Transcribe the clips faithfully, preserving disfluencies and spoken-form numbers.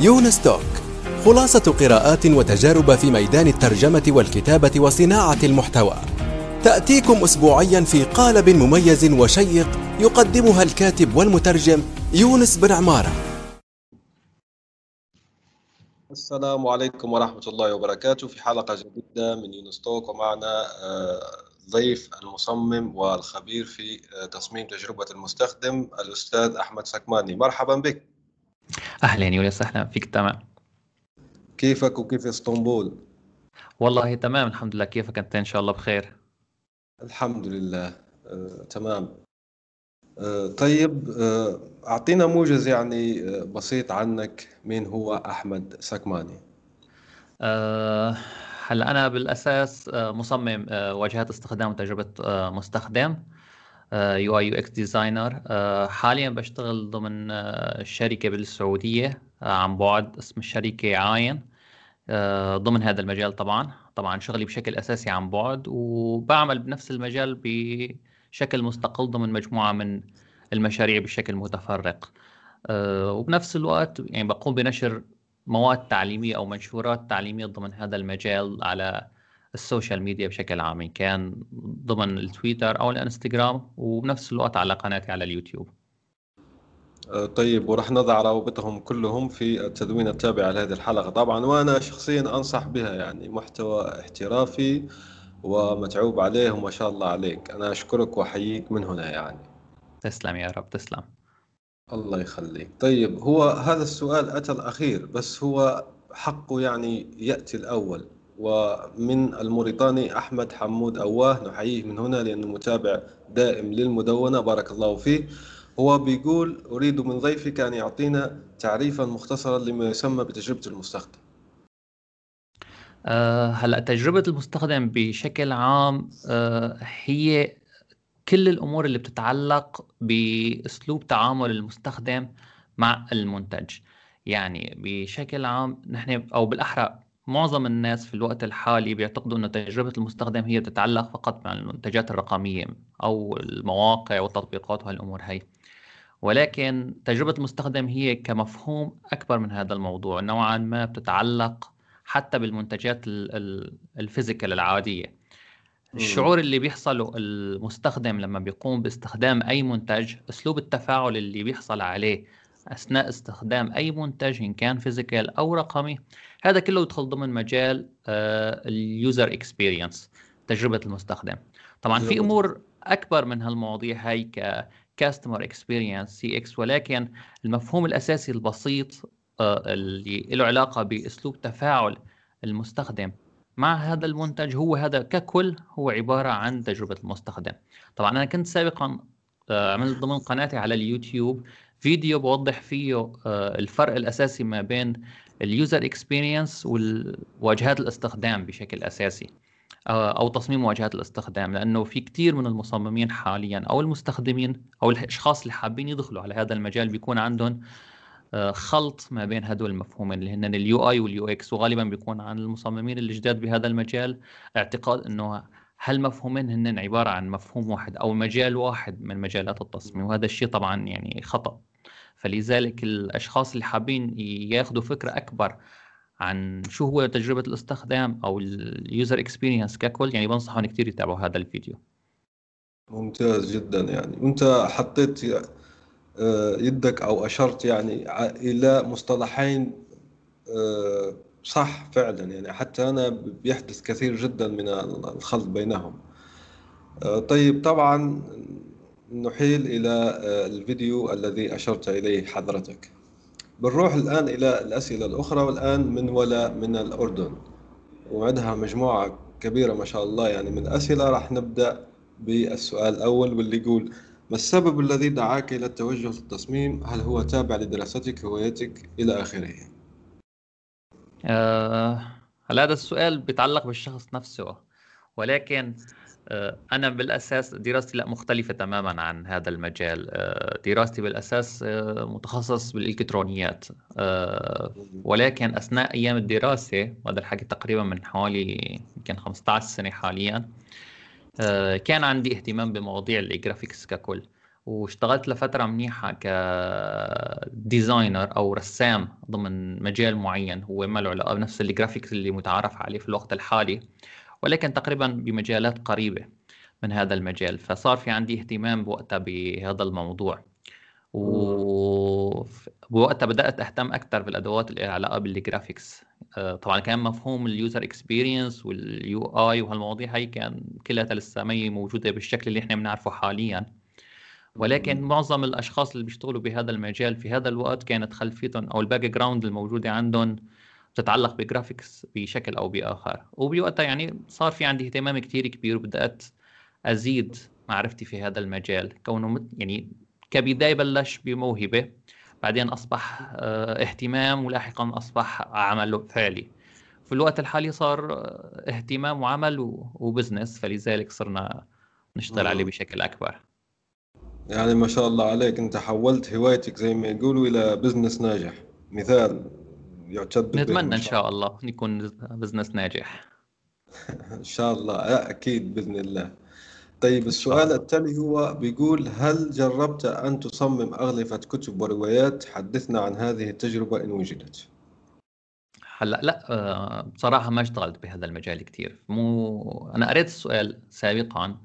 يونس توك، خلاصة قراءات وتجارب في ميدان الترجمة والكتابة وصناعة المحتوى، تأتيكم أسبوعيا في قالب مميز وشيق يقدمها الكاتب والمترجم يونس بن عمارة. السلام عليكم ورحمة الله وبركاته، في حلقة جديدة من يونس توك، ومعنا ضيف المصمم والخبير في تصميم تجربة المستخدم الأستاذ أحمد سكماني. مرحبا بك. أهلا يونس، أهلا فيك. تمام، كيفك وكيف اسطنبول؟ والله تمام الحمد لله. كيفك أنت؟ إن شاء الله بخير. الحمد لله آه، تمام. آه، طيب آه، أعطينا موجز يعني آه، بسيط عنك. مين هو أحمد سكماني؟ آه، هلا أنا بالأساس آه، مصمم آه، واجهات استخدام وتجربة آه، مستخدم، يو آي يو إكس ديزاينر. حاليا بشتغل ضمن آه، شركة بالسعودية آه، عن بعد. اسم الشركة عاين. آه، ضمن هذا المجال طبعا طبعا شغلي بشكل أساسي عن بعد، وبعمل بنفس المجال بشكل مستقل ضمن مجموعة من المشاريع بشكل متفرق. أه وبنفس الوقت يعني بقوم بنشر مواد تعليمية أو منشورات تعليمية ضمن هذا المجال على السوشيال ميديا بشكل عام، إن كان ضمن التويتر أو الانستغرام، وبنفس الوقت على قناتي على اليوتيوب. طيب، ورح نضع روابطهم كلهم في التدوين التابع لهذه الحلقة طبعا. وأنا شخصيا أنصح بها، يعني محتوى احترافي ومتعوب عليه، وما شاء الله عليك. أنا أشكرك وأحييك من هنا يعني. تسلم يا رب، تسلم. الله يخليك. طيب، هو هذا السؤال أتى الأخير، بس هو حقه يعني يأتي الأول. ومن الموريتاني أحمد حمود أواه، نحييه من هنا لأنه متابع دائم للمدونة، بارك الله فيه. هو بيقول: أريد من ضيفك أن يعطينا تعريفاً مختصراً لما يسمى بتجربة المستخدم. أه هلأ تجربة المستخدم بشكل عام أه هي كل الأمور اللي بتتعلق بأسلوب تعامل المستخدم مع المنتج. يعني بشكل عام نحن، أو بالأحرى معظم الناس في الوقت الحالي، بيعتقدوا أن تجربة المستخدم هي تتعلق فقط مع المنتجات الرقمية أو المواقع والتطبيقات وهالأمور هي. ولكن تجربة المستخدم هي كمفهوم أكبر من هذا الموضوع، نوعاً ما بتتعلق حتى بالمنتجات الفيزيكال العادية. الشعور اللي بيحصله المستخدم لما بيقوم باستخدام أي منتج، أسلوب التفاعل اللي بيحصل عليه أثناء استخدام أي منتج إن كان فيزيكال أو رقمي، هذا كله يدخل ضمن مجال اليوزر اكسبيرينس، تجربة المستخدم. طبعاً في أمور أكبر من هالمواضيع هاي ك كاستمر اكسبيرينس، سي اكس، ولكن المفهوم الاساسي البسيط اللي له علاقه باسلوب تفاعل المستخدم مع هذا المنتج، هو هذا ككل هو عباره عن تجربه المستخدم. طبعا انا كنت سابقا عملت ضمن قناتي على اليوتيوب فيديو بوضح فيه الفرق الاساسي ما بين اليوزر اكسبيرينس والواجهات الاستخدام بشكل اساسي، أو تصميم واجهات الاستخدام، لأنه في كتير من المصممين حالياً أو المستخدمين أو الأشخاص اللي حابين يدخلوا على هذا المجال بيكون عندهم خلط ما بين هدول المفهومين اللي هن اليو آي واليو إكس، وغالباً بيكون عن المصممين الجداد بهذا المجال اعتقاد إنه هالمفهومين هن عبارة عن مفهوم واحد أو مجال واحد من مجالات التصميم، وهذا الشيء طبعاً يعني خطأ. فلذلك الأشخاص اللي حابين ياخدوا فكرة أكبر عن شو هو تجربة الاستخدام أو اليوزر اكسبيرينس ككل، يعني بنصحهم كتير يتابعوا هذا الفيديو. ممتاز جدا يعني. وانت حطيت يدك أو أشرت يعني إلى مصطلحين صح فعلا، يعني حتى أنا بيحدث كثير جدا من الخلط بينهم. طيب، طبعا نحيل إلى الفيديو الذي أشرت إليه حضرتك. بنروح الآن إلى الأسئلة الأخرى، والآن من ولاء من الأردن، وعندها مجموعة كبيرة ما شاء الله يعني من الأسئلة. راح نبدأ بالسؤال الأول واللي يقول: ما السبب الذي دعاك إلى التوجه للتصميم؟ هل هو تابع لدراستك، هوايتك، إلى آخره؟ آه، هل هذا السؤال بيتعلق بالشخص نفسه، ولكن أنا بالأساس دراستي لا مختلفة تماماً عن هذا المجال. دراستي بالأساس متخصص بالإلكترونيات، ولكن أثناء أيام الدراسة، وهذا الحكي تقريباً من حوالي يمكن خمسة عشر سنة حالياً، كان عندي اهتمام بمواضيع الجرافيكس ككل، واشتغلت لفترة منيحة كديزاينر أو رسام ضمن مجال معين هو ما له علاقة بنفس الجرافيكس اللي متعارف عليه في الوقت الحالي، ولكن تقريبا بمجالات قريبة من هذا المجال. فصار في عندي اهتمام بوقتها بهذا الموضوع، وبوقتها بدأت أهتم أكثر بالأدوات اللي لها علاقة بالجرافيكس. طبعا كان مفهوم اليوزر اكسبيرينس واليو آي وهالمواضيع هي كان كلها لسه ما هي موجودة بالشكل اللي احنا بنعرفه حاليا، ولكن معظم الاشخاص اللي بيشتغلوا بهذا المجال في هذا الوقت كانت خلفيتهم او الباك جراوند الموجوده عندهم بتتعلق بجرافيكس بشكل او باخر. وبوقتها يعني صار في عندي اهتمام كتير كبير، وبدات ازيد معرفتي في هذا المجال، كونه يعني كبدايه بلش بموهبه، بعدين اصبح اهتمام، ولاحقا اصبح عمل فعلي. في الوقت الحالي صار اهتمام وعمل وبزنس، فلذلك صرنا نشتغل عليه بشكل اكبر. يعني ما شاء الله عليك، انت حولت هوايتك زي ما يقولوا الى بزنس ناجح، مثال يعتد به. نتمنى ان شاء الله نكون بزنس ناجح ان شاء الله، اكيد باذن الله. طيب السؤال التالي هو بيقول: هل جربت ان تصمم اغلفة كتب وروايات؟ حدثنا عن هذه التجربة ان وجدت. هلا لا، بصراحة ما اشتغلت بهذا المجال كثير. مو انا قريت السؤال سابقا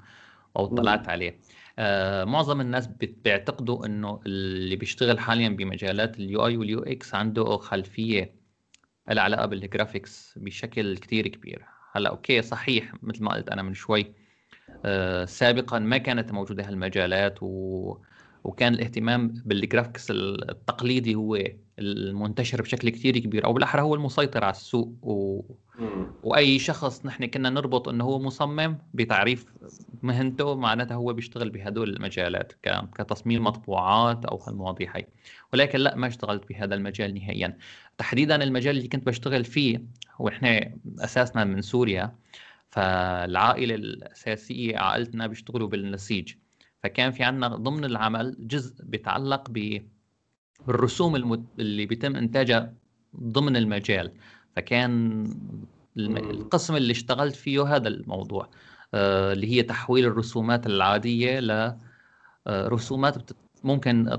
او اطلعت عليه. آه، معظم الناس بيعتقدوا انه اللي بيشتغل حاليا بمجالات اليو اي واليو اكس عنده خلفيه لها علاقه بالجرافيكس بشكل كتير كبير. هلا اوكي صحيح، مثل ما قلت انا من شوي، آه، سابقا ما كانت موجوده هالمجالات، و... وكان الاهتمام بالجرافيكس التقليدي هو المنتشر بشكل كتير كبير، او بالاحرى هو المسيطر على السوق، و... واي شخص نحن كنا نربط انه هو مصمم بتعريف مهنته، معناتها هو بيشتغل بهدول المجالات ك... كتصميم مطبوعات او هالمواضيع هي. ولكن لا، ما اشتغلت بهذا المجال نهائيا. تحديدا المجال اللي كنت بشتغل فيه، ونحن اساسنا من سوريا، فالعائله الاساسيه عائلتنا بيشتغلوا بالنسيج، فكان في عندنا ضمن العمل جزء بيتعلق بالرسوم المت... اللي بيتم انتاجها ضمن المجال، فكان القسم اللي اشتغلت فيه هذا الموضوع، آه، اللي هي تحويل الرسومات العادية لرسومات بت... ممكن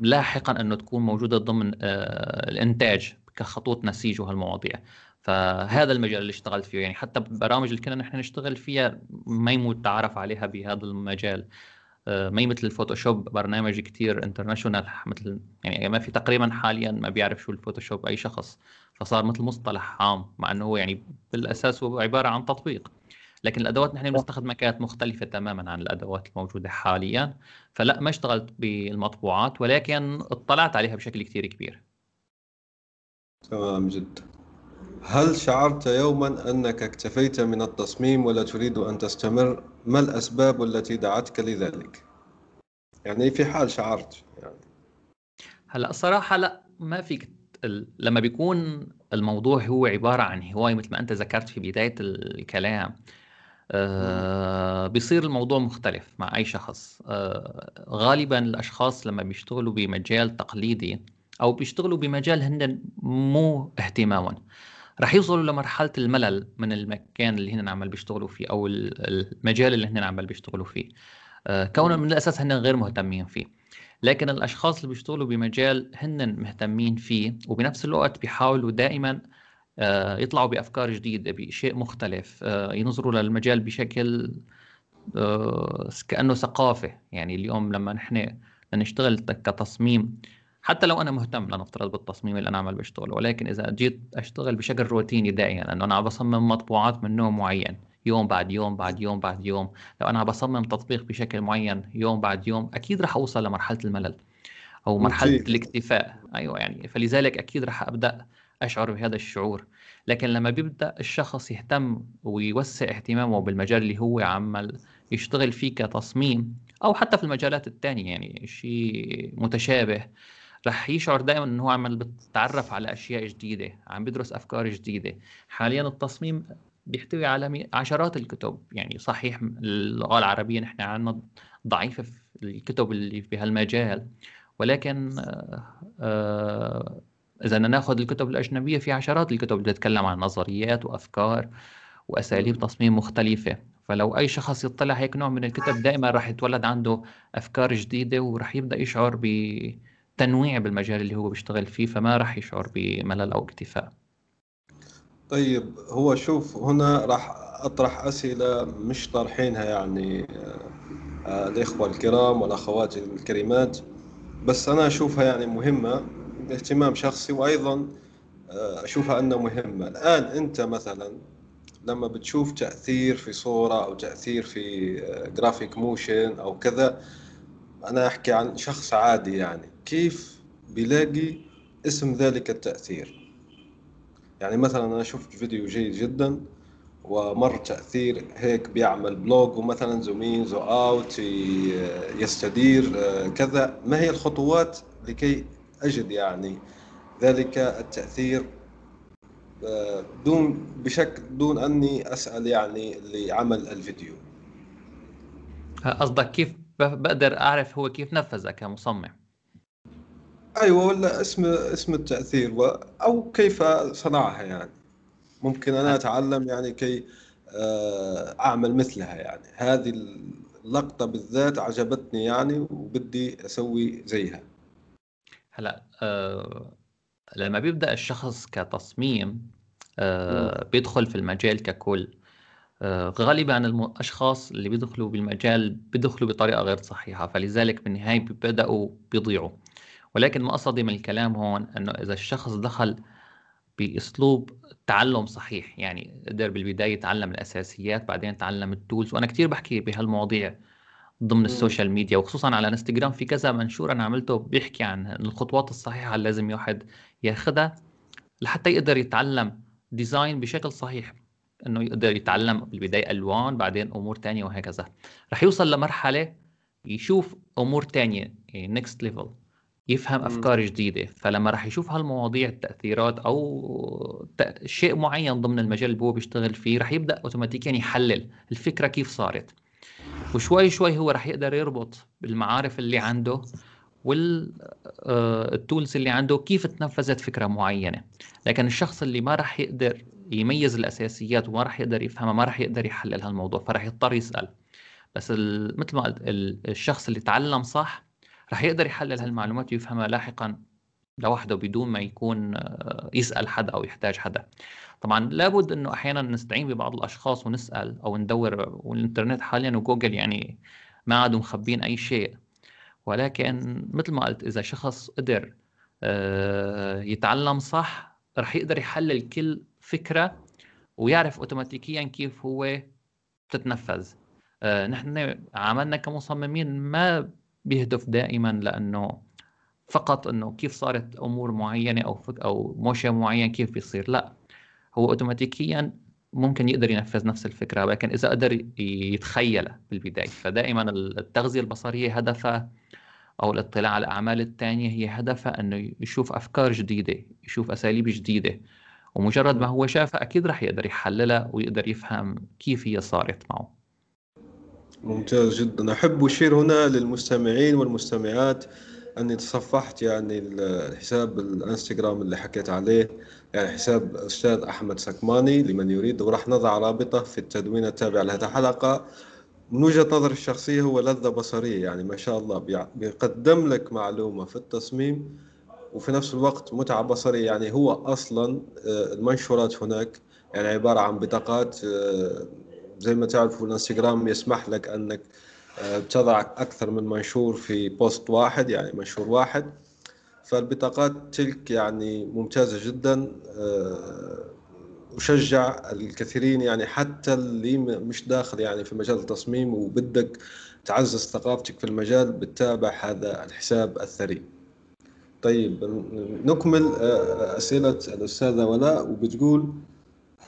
لاحقا أنه تكون موجودة ضمن آه الانتاج كخطوط نسيج وهالمواضيع. فهذا المجال اللي اشتغلت فيه، يعني حتى البرامج اللي كنا نحن نشتغل فيها ما يموت تعرف عليها بهذا المجال، ما هي مثل الفوتوشوب برنامج كتير انترناشونال، مثل يعني ما في تقريبا حاليا ما بيعرف شو الفوتوشوب اي شخص، فصار مثل مصطلح عام، مع انه هو يعني بالاساس هو عباره عن تطبيق، لكن الادوات نحن بنستخدمها كانت مختلفه تماما عن الادوات الموجوده حاليا. فلا ما اشتغلت بالمطبوعات، ولكن اطلعت عليها بشكل كتير كبير. تمام جدا. هل شعرت يوما أنك اكتفيت من التصميم ولا تريد أن تستمر؟ ما الأسباب التي دعتك لذلك؟ يعني في حال شعرت يعني. هلأ الصراحة لا، ما فيك لما بيكون الموضوع هو عبارة عن هواية مثل ما أنت ذكرت في بداية الكلام، آه بيصير الموضوع مختلف مع أي شخص. آه غالبا الأشخاص لما بيشتغلوا بمجال تقليدي أو بيشتغلوا بمجال هن مو اهتمامهم، رح يوصلوا لمرحلة الملل من المكان اللي هن عمال بيشتغلوا فيه أو المجال اللي هن عمال بيشتغلوا فيه، كونهم من الأساس هن غير مهتمين فيه. لكن الأشخاص اللي بيشتغلوا بمجال هن مهتمين فيه، وبنفس الوقت بيحاولوا دائما يطلعوا بأفكار جديدة بشيء مختلف، ينظروا للمجال بشكل كأنه ثقافة. يعني اليوم لما نحن نشتغل كتصميم، حتى لو انا مهتم لنفترض بالتصميم اللي انا عمال بشتغله، ولكن اذا جيت اشتغل بشكل روتيني دائما، انه انا عم بصمم مطبوعات من نوع معين يوم بعد يوم بعد يوم بعد يوم، لو انا عم بصمم تطبيق بشكل معين يوم بعد يوم، اكيد رح اوصل لمرحله الملل او مرحله مجيب. الاكتفاء. ايوه يعني، فلذلك اكيد رح ابدا اشعر بهذا الشعور. لكن لما بيبدا الشخص يهتم ويوسع اهتمامه بالمجال اللي هو عمال يشتغل فيه كتصميم، او حتى في المجالات الثانيه يعني شيء متشابه، رح يشعر دائما انه هو عم بيتعرف على اشياء جديده، عم بيدرس افكار جديده. حاليا التصميم بيحتوي على عشرات الكتب، يعني صحيح اللغه العربيه نحن عندنا ضعيفه في الكتب اللي بهالمجال، ولكن آه اذا ناخذ الكتب الاجنبيه، في عشرات الكتب اللي بتتكلم عن نظريات وافكار واساليب تصميم مختلفه. فلو أي شخص يطلع هيك نوع من الكتب دائما راح يتولد عنده أفكار جديدة وراح يبدأ يشعر بتنويع بالمجال اللي هو بيشتغل فيه، فما راح يشعر بملل أو اكتفاء. طيب هو شوف هنا راح أطرح أسئلة مش طرحينها يعني الإخوة الكرام والأخوات الكريمات، بس أنا أشوفها يعني مهمة باهتمام شخصي، وأيضا أشوفها أنها مهمة. الآن أنت مثلا لما بتشوف تأثير في صورة أو تأثير في جرافيك موشن أو كذا، أنا أحكي عن شخص عادي يعني كيف بيلاقي اسم ذلك التأثير؟ يعني مثلا أنا شفت فيديو جيد جدا ومر تأثير هيك بيعمل بلوج ومثلا زومين زو أوت يستدير كذا، ما هي الخطوات لكي أجد يعني ذلك التأثير دون بشكل دون أني أسأل يعني اللي عمل الفيديو؟ قصدك كيف بقدر أعرف هو كيف نفذه كمصمم؟ أيوة، ولا اسم اسم التأثير أو كيف صنعها، يعني ممكن أنا أتعلم يعني كي أعمل مثلها، يعني هذه اللقطة بالذات عجبتني يعني وبدي أسوي زيها. هلا أه... لما بيبدأ الشخص كتصميم آه بيدخل في المجال ككل، آه غالبا الأشخاص اللي بيدخلوا بالمجال بيدخلوا بطريقة غير صحيحة، فلذلك بالنهاية بيبدأوا بيضيعوا. ولكن ما قصدي من الكلام هون أنه إذا الشخص دخل بأسلوب تعلم صحيح، يعني قدر بالبداية يتعلم الأساسيات بعدين تعلم التولز، وأنا كتير بحكي بهالمواضيع ضمن السوشيال ميديا وخصوصا على انستغرام، في كذا منشور انا عملته بيحكي عن الخطوات الصحيحه اللي لازم الواحد ياخذها لحتى يقدر يتعلم ديزاين بشكل صحيح، انه يقدر يتعلم بالبدايه الوان بعدين امور ثانيه وهكذا. رح يوصل لمرحله يشوف امور ثانيه نيكست ليفل، يفهم افكار جديده، فلما رح يشوف هالمواضيع التاثيرات او شيء معين ضمن المجال اللي هو بيشتغل فيه رح يبدا اوتوماتيكيا يحلل الفكره كيف صارت، وشوي شوي هو رح يقدر يربط بالمعارف اللي عنده والتولز اللي عنده كيف تنفذت فكرة معينة. لكن الشخص اللي ما رح يقدر يميز الأساسيات وما رح يقدر يفهمها ما رح يقدر يحلل هالموضوع، فرح يضطر يسأل. بس مثل ما قلت الشخص اللي تعلم صح رح يقدر يحلل هالمعلومات ويفهمها لاحقا لوحده بدون ما يكون يسأل حدا أو يحتاج حدا. طبعا لابد انه احيانا نستعين ببعض الاشخاص ونسال او ندور، والانترنت حاليا وجوجل يعني ما عادوا مخبين اي شيء، ولكن مثل ما قلت اذا شخص قدر يتعلم صح رح يقدر يحلل كل فكره ويعرف اوتوماتيكيا كيف هو بتتنفذ. نحن عملنا كمصممين ما بيهدف دائما لانه فقط انه كيف صارت امور معينه او او موشن معين كيف بيصير، لا هو اوتوماتيكيا ممكن يقدر ينفذ نفس الفكره، ولكن اذا قدر يتخيلها بالبدايه. فدائما التغذيه البصريه هدفها او الاطلاع على الاعمال الثانيه هي هدفها انه يشوف افكار جديده، يشوف اساليب جديده، ومجرد ما هو شافها اكيد راح يقدر يحللها ويقدر يفهم كيف هي صارت معه. ممتاز جدا. احب اشير هنا للمستمعين والمستمعات اني تصفحت يعني الحساب الانستغرام اللي حكيت عليه، يعني حساب أستاذ أحمد سكماني لمن يريد، وراح نضع رابطه في التدوين التابع لهذه الحلقة. من وجهة نظر الشخصية هو لذة بصرية، يعني ما شاء الله بيقدم لك معلومة في التصميم وفي نفس الوقت متعة بصرية. يعني هو أصلا المنشورات هناك يعني عبارة عن بطاقات، زي ما تعرفوا الانستغرام يسمح لك أنك تضع أكثر من منشور في بوست واحد، يعني منشور واحد، فالبطاقات تلك يعني ممتازة جدا. أشجع الكثيرين يعني حتى اللي مش داخل يعني في مجال التصميم وبدك تعزز ثقافتك في المجال بتتابع هذا الحساب الثري. طيب نكمل أسئلة الأستاذة ولاء، وبتقول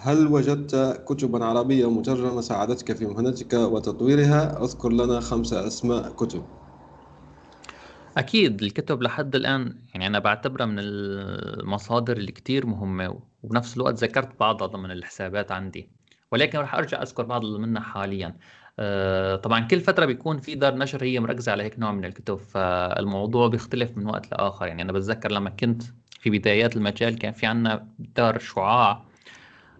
هل وجدت كتبا عربية مترجمة ساعدتك في مهنتك وتطويرها؟ أذكر لنا خمسة أسماء كتب. أكيد الكتب لحد الآن يعني أنا بعتبرها من المصادر اللي كتير مهمة، وبنفس الوقت ذكرت بعضها ضمن الحسابات عندي، ولكن رح أرجع أذكر بعض منها حاليا. أه طبعا كل فترة بيكون في دار نشر هي مركزة على هيك نوع من الكتب، فالموضوع بيختلف من وقت لآخر. يعني أنا بتذكر لما كنت في بدايات المجال كان في عنا دار شعاع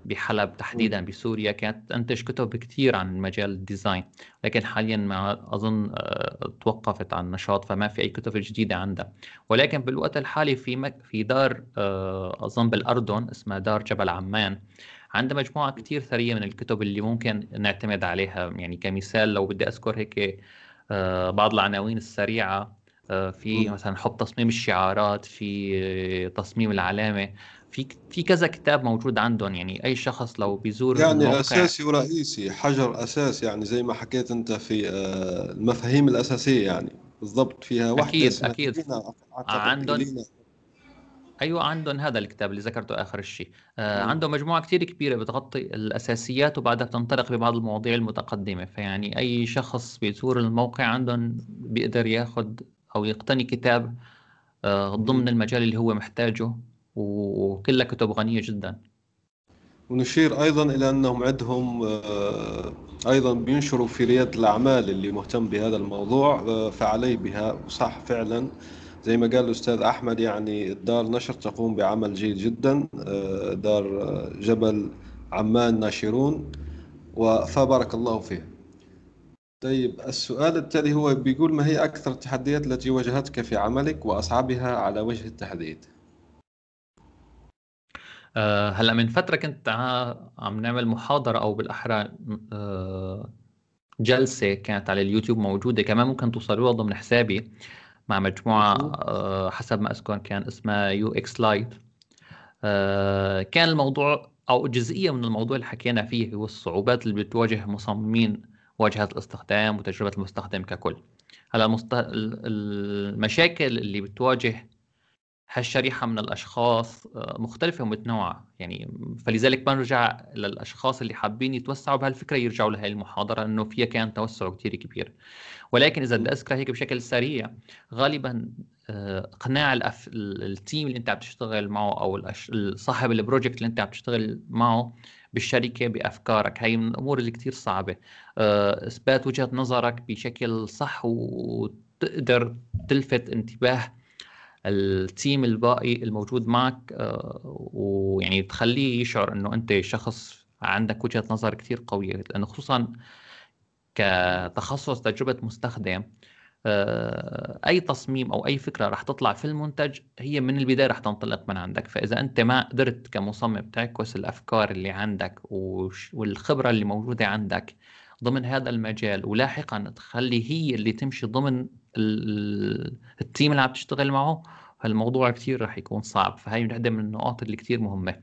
بحلب تحديدا بسوريا كانت تنتج كتب كثير عن مجال الديزاين، لكن حاليا ما أظن توقفت عن النشاط، فما في أي كتب جديدة عندها. ولكن بالوقت الحالي في مك... في دار أظن بالأردن اسمها دار جبل عمان، عندها مجموعة كتير ثرية من الكتب اللي ممكن نعتمد عليها. يعني كمثال لو بدي أذكر هيك بعض العناوين السريعة، في مثلا حب تصميم الشعارات، في تصميم العلامة، في في كذا كتاب موجود عندهم. يعني أي شخص لو بيزور يعني الموقع أساسي ورئيسي، حجر أساسي، يعني زي ما حكيت أنت في المفاهيم الأساسية يعني بالضبط فيها واحدة. أكيد أكيد عندهم، أيوة عندهم هذا الكتاب اللي ذكرته آخر شيء. آه عندهم مجموعة كتير كبيرة بتغطي الأساسيات وبعدها بتنطلق ببعض المواضيع المتقدمة. فيعني أي شخص بيزور الموقع عندهم بيقدر ياخد أو يقتني كتاب آه ضمن المجال اللي هو محتاجه، وكلها كتب غنية جدا. ونشير أيضا إلى أنهم عندهم آه أيضا بينشروا في ريادة الأعمال، اللي مهتم بهذا الموضوع آه فعلي بها. وصح فعلا زي ما قال الأستاذ أحمد، يعني الدار نشر تقوم بعمل جيد جدا، دار جبل عمان ناشرون، فبارك الله فيه. طيب السؤال التالي هو بيقول ما هي أكثر التحديات التي واجهتك في عملك وأصعبها على وجه التحديد؟ أه هلأ من فترة كنت عم نعمل محاضرة أو بالأحرى أه جلسة كانت على اليوتيوب موجودة، كمان ممكن توصلوها ضمن حسابي، مع مجموعة حسب ما أذكر كان اسمها يو إكس Light. كان الموضوع أو جزئية من الموضوع اللي حكينا فيه هو الصعوبات اللي بتواجه مصممين، واجهة الاستخدام وتجربة المستخدم ككل. هلا المست... المشاكل اللي بتواجه هالشريحة من الأشخاص مختلفة ومتنوعة، يعني فلذلك بنرجع للأشخاص اللي حابين يتوسعوا بهالفكرة يرجعوا لهي المحاضرة، لأنه فيها كان توسع كتير كبير. ولكن إذا بدي أذكر هيك بشكل سريع، غالباً إقناع الأف... التيم اللي أنت عم تشتغل معه أو الأش... صاحب البروجكت اللي أنت عم تشتغل معه بالشركة بأفكارك، هي من الأمور اللي كتير صعبة. إثبات وجهة نظرك بشكل صح وتقدر تلفت انتباه التيم الباقي الموجود معك، ويعني تخليه يشعر انه انت شخص عندك وجهة نظر كثير قوية. لانه خصوصا كتخصص تجربة مستخدم، اي تصميم او اي فكرة رح تطلع في المنتج هي من البداية رح تنطلق من عندك. فاذا انت ما قدرت كمصمم تعكس الافكار اللي عندك والخبرة اللي موجودة عندك ضمن هذا المجال، ولاحقا تخلي هي اللي تمشي ضمن التيم اللي عم تشتغل معه، فالموضوع كتير رح يكون صعب. فهي واحدة من النقاط اللي كتير مهمة،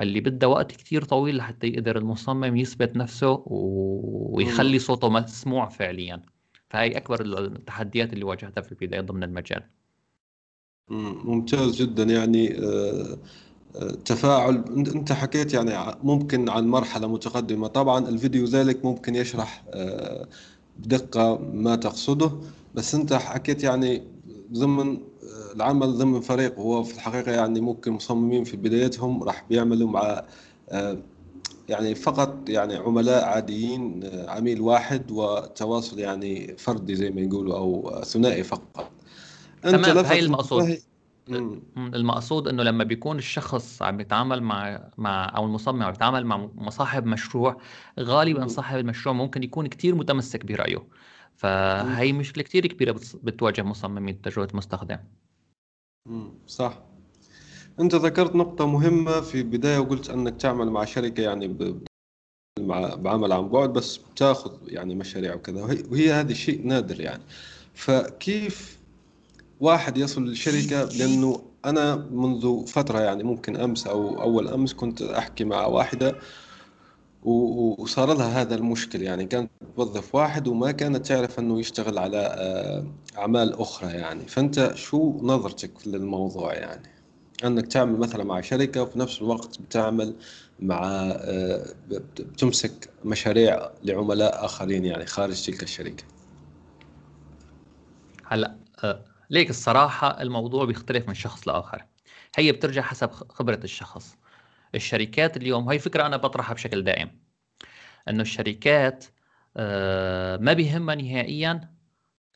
اللي بدها وقت كتير طويل لحتى يقدر المصمم يثبت نفسه ويخلي صوته مسموع فعليا. فهي أكبر التحديات اللي واجهتها في البداية ضمن المجال. ممتاز جدا. يعني تفاعل، أنت حكيت يعني ممكن عن مرحلة متقدمة، طبعا الفيديو ذلك ممكن يشرح بدقة ما تقصده، بس أنت حكيت يعني ضمن العمل ضمن فريق، وهو في الحقيقة يعني ممكن مصممين في بدايتهم راح بيعملوا مع يعني فقط يعني عملاء عاديين، عميل واحد وتواصل يعني فردي زي ما يقولوا أو ثنائي فقط. أنت هاي المقصود. المقصود انه لما بيكون الشخص عم يتعامل مع مع او المصمم عم يتعامل مع مصاحب مشروع، غالبا صاحب المشروع ممكن يكون كتير متمسك برأيه، فهي مشكلة كتير كبيرة بتواجه مصممين تجربة مستخدم. صح. انت ذكرت نقطة مهمة في بداية وقلت انك تعمل مع شركة يعني ب... مع بعمل عن بعد، بس بتاخذ يعني مشاريع وكذا، وهي, وهي هذا الشيء نادر يعني. فكيف واحد يصل للشركة؟ لأنه أنا منذ فترة يعني ممكن أمس أو أول أمس كنت أحكي مع واحدة وصار لها هذا المشكل، يعني كانت توظف واحد وما كانت تعرف أنه يشتغل على أعمال أخرى يعني. فأنت شو نظرتك للموضوع يعني أنك تعمل مثلا مع شركة وفي نفس الوقت بتعمل مع بتمسك مشاريع لعملاء آخرين يعني خارج تلك الشركة؟ هلأ ليك الصراحة الموضوع بيختلف من شخص لآخر، هي بترجع حسب خبرة الشخص. الشركات اليوم، هاي فكرة أنا بطرحها بشكل دائم، أنه الشركات ما بيهمها نهائياً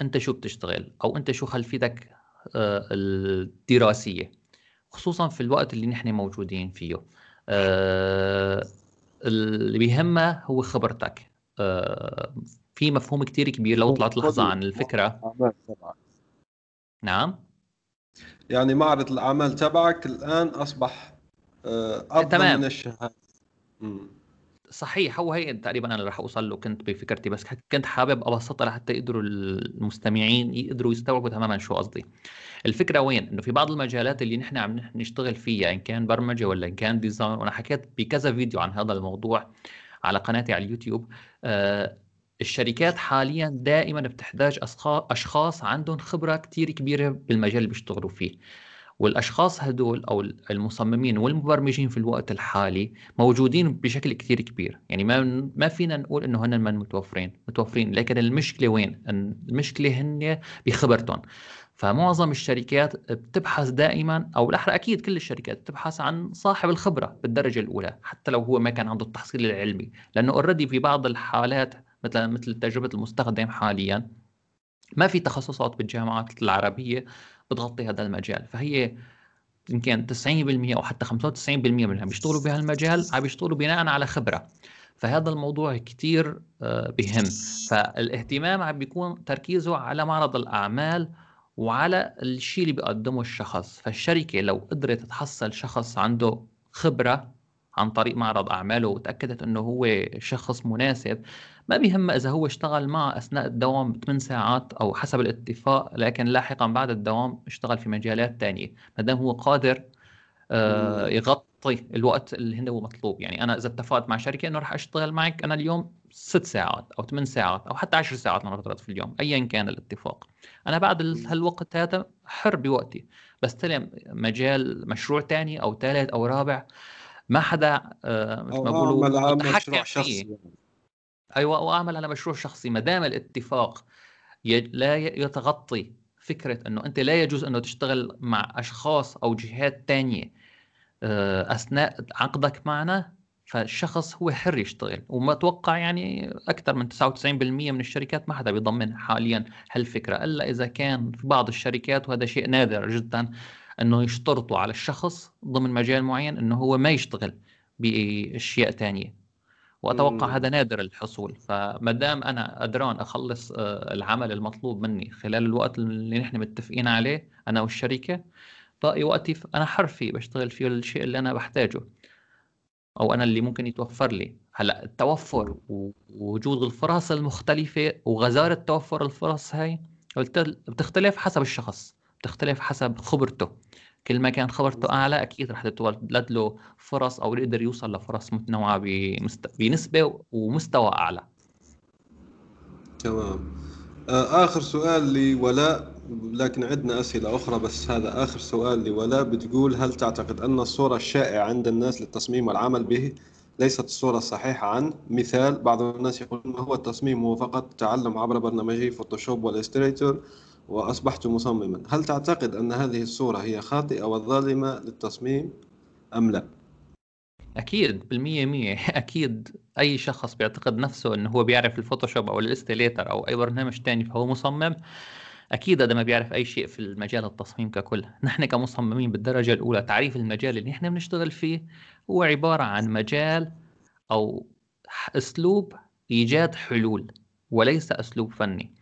أنت شو بتشتغل أو أنت شو خلفيتك الدراسية، خصوصاً في الوقت اللي نحن موجودين فيه. آه اللي بيهمه هو خبرتك. آه في مفهوم كتير كبير لو طلعت لحظة عن الفكرة. نعم يعني معرض الأعمال تبعك الآن أصبح أفضل من الشهادة. صحيح، هو هي تقريبا أنا راح أوصل له. كنت بفكرتي بس كنت حابب أبسطها لحتى يقدروا المستمعين يقدروا يستوعبوا تماما شو قصدي. الفكرة وين؟ إنه في بعض المجالات اللي نحن عم نشتغل فيها إن كان برمجة ولا إن كان ديزاين، وأنا حكيت بكذا فيديو عن هذا الموضوع على قناتي على اليوتيوب. آه الشركات حالياً دائماً بتحتاج أشخاص عندهم خبرة كتير كبيرة بالمجال اللي بيشتغلوا فيه، والأشخاص هدول أو المصممين والمبرمجين في الوقت الحالي موجودين بشكل كتير كبير. يعني ما ما فينا نقول إنه هن ما متوفرين، متوفرين، لكن المشكلة وين؟ المشكلة هن بخبرتهم. فمعظم الشركات بتبحث دائما، او لحظة اكيد كل الشركات بتبحث عن صاحب الخبرة بالدرجة الاولى، حتى لو هو ما كان عنده التحصيل العلمي، لانه اوريدي في بعض الحالات مثل مثل تجربة المستخدم حاليا ما في تخصصات بالجامعات العربية بتغطي هذا المجال. فهي ان كان تسعين بالمئة او حتى خمسة وتسعين بالمئة منهم بيشتغلوا بهالمجال عم بيشتغلوا بناء على خبرة. فهذا الموضوع كتير بهم، فالاهتمام عم بيكون تركيزه على معرض الاعمال وعلى الشيء اللي بيقدمه الشخص. فالشركة لو قدرت تحصل شخص عنده خبرة عن طريق معرض أعماله وتأكدت أنه هو شخص مناسب، ما بيهم إذا هو اشتغل معه أثناء الدوام ثماني ساعات أو حسب الاتفاق، لكن لاحقا بعد الدوام اشتغل في مجالات تانية، مادام هو قادر آه يغطي الوقت اللي هو مطلوب. يعني أنا إذا اتفقت مع شركة أنه رح أشتغل معك أنا اليوم ست ساعات أو ثمان ساعات أو حتى عشر ساعات مرات في اليوم، أيا كان الاتفاق، أنا بعد هالوقت هذا حر بوقتي، بستلم مجال مشروع تاني أو ثالث أو رابع، ما حدا مثل ما بقولوا متحكم فيه. أيوة، وأعمل على مشروع شخصي ما دام الاتفاق لا يتغطي فكرة أنه أنت لا يجوز أنه تشتغل مع أشخاص أو جهات تانية أثناء عقدك معنا. فالشخص هو حر يشتغل، وما أتوقع يعني أكثر من تسعة وتسعين بالمئة من الشركات ما حدا بيضمن حاليا هالفكرة، إلا إذا كان في بعض الشركات، وهذا شيء نادر جدا، أنه يشترطوا على الشخص ضمن مجال معين أنه هو ما يشتغل بأشياء تانية، وأتوقع م. هذا نادر الحصول. فما دام أنا قدران أخلص العمل المطلوب مني خلال الوقت اللي نحن متفقين عليه أنا والشركة، باقي وقتي أنا حر فيه بشتغل فيه الشيء اللي أنا بحتاجه أو أنا اللي ممكن يتوفر لي. هلأ التوفر ووجود الفرص المختلفة وغزارة توفر الفرص هاي بتختلف حسب الشخص، بتختلف حسب خبرته. كل ما كان خبرته أعلى أكيد رح تتولد له فرص أو يقدر يوصل لفرص متنوعة بنسبة ومستوى أعلى. تمام. آخر سؤال لولاء، لكن عندنا أسئلة أخرى بس هذا آخر سؤال لولاء. بتقول هل تعتقد أن الصورة الشائعة عند الناس للتصميم والعمل به ليست الصورة الصحيحة عنه؟ مثال بعض الناس يقول ما هو التصميم، هو فقط تعلم عبر برنامجي فوتوشوب والإليستريتور وأصبحت مصمما. هل تعتقد أن هذه الصورة هي خاطئة والظالمة للتصميم أم لا؟ أكيد بالمية مية أكيد أي شخص بيعتقد نفسه أنه هو بيعرف الفوتوشوب أو الإليستريتور أو أي برنامج تاني فهو مصمم، أكيد هذا ما بيعرف أي شيء في المجال التصميم ككل. نحن كمصممين بالدرجة الأولى تعريف المجال اللي نحن بنشتغل فيه هو عبارة عن مجال أو أسلوب إيجاد حلول وليس أسلوب فني.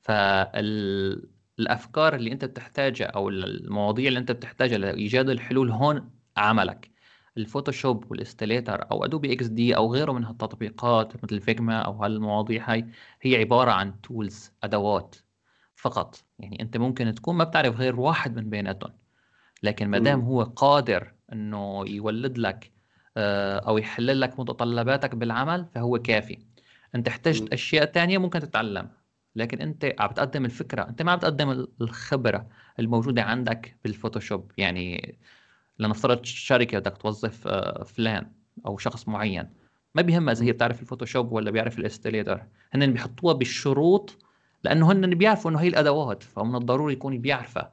فالأفكار اللي أنت بتحتاجها أو المواضيع اللي أنت بتحتاجها لإيجاد الحلول هون عملك. الفوتوشوب والإليستريتور أو أدوبي إكس دي أو غيره من هالتطبيقات مثل فيجما أو هالمواضيع هاي هي عبارة عن تولز، أدوات فقط. يعني أنت ممكن تكون ما بتعرف غير واحد من بيناتهم، لكن مدام هو قادر أنه يولد لك أو يحلل لك متطلباتك بالعمل فهو كافي. أنت احتجت أشياء تانية ممكن تتعلم، لكن أنت عم بتقدم الفكرة، أنت ما عم بتقدم الخبرة الموجودة عندك بالفوتوشوب. يعني لنفترض شركة بدك توظف فلان أو شخص معين، ما بيهمها إذا هي بتعرف الفوتوشوب ولا بيعرف الإليستريتور، هن بيحطوها بالشروط لأنه هن بيعرفوا إنه هي الأدوات، فمن الضروري يكون بيعرفها.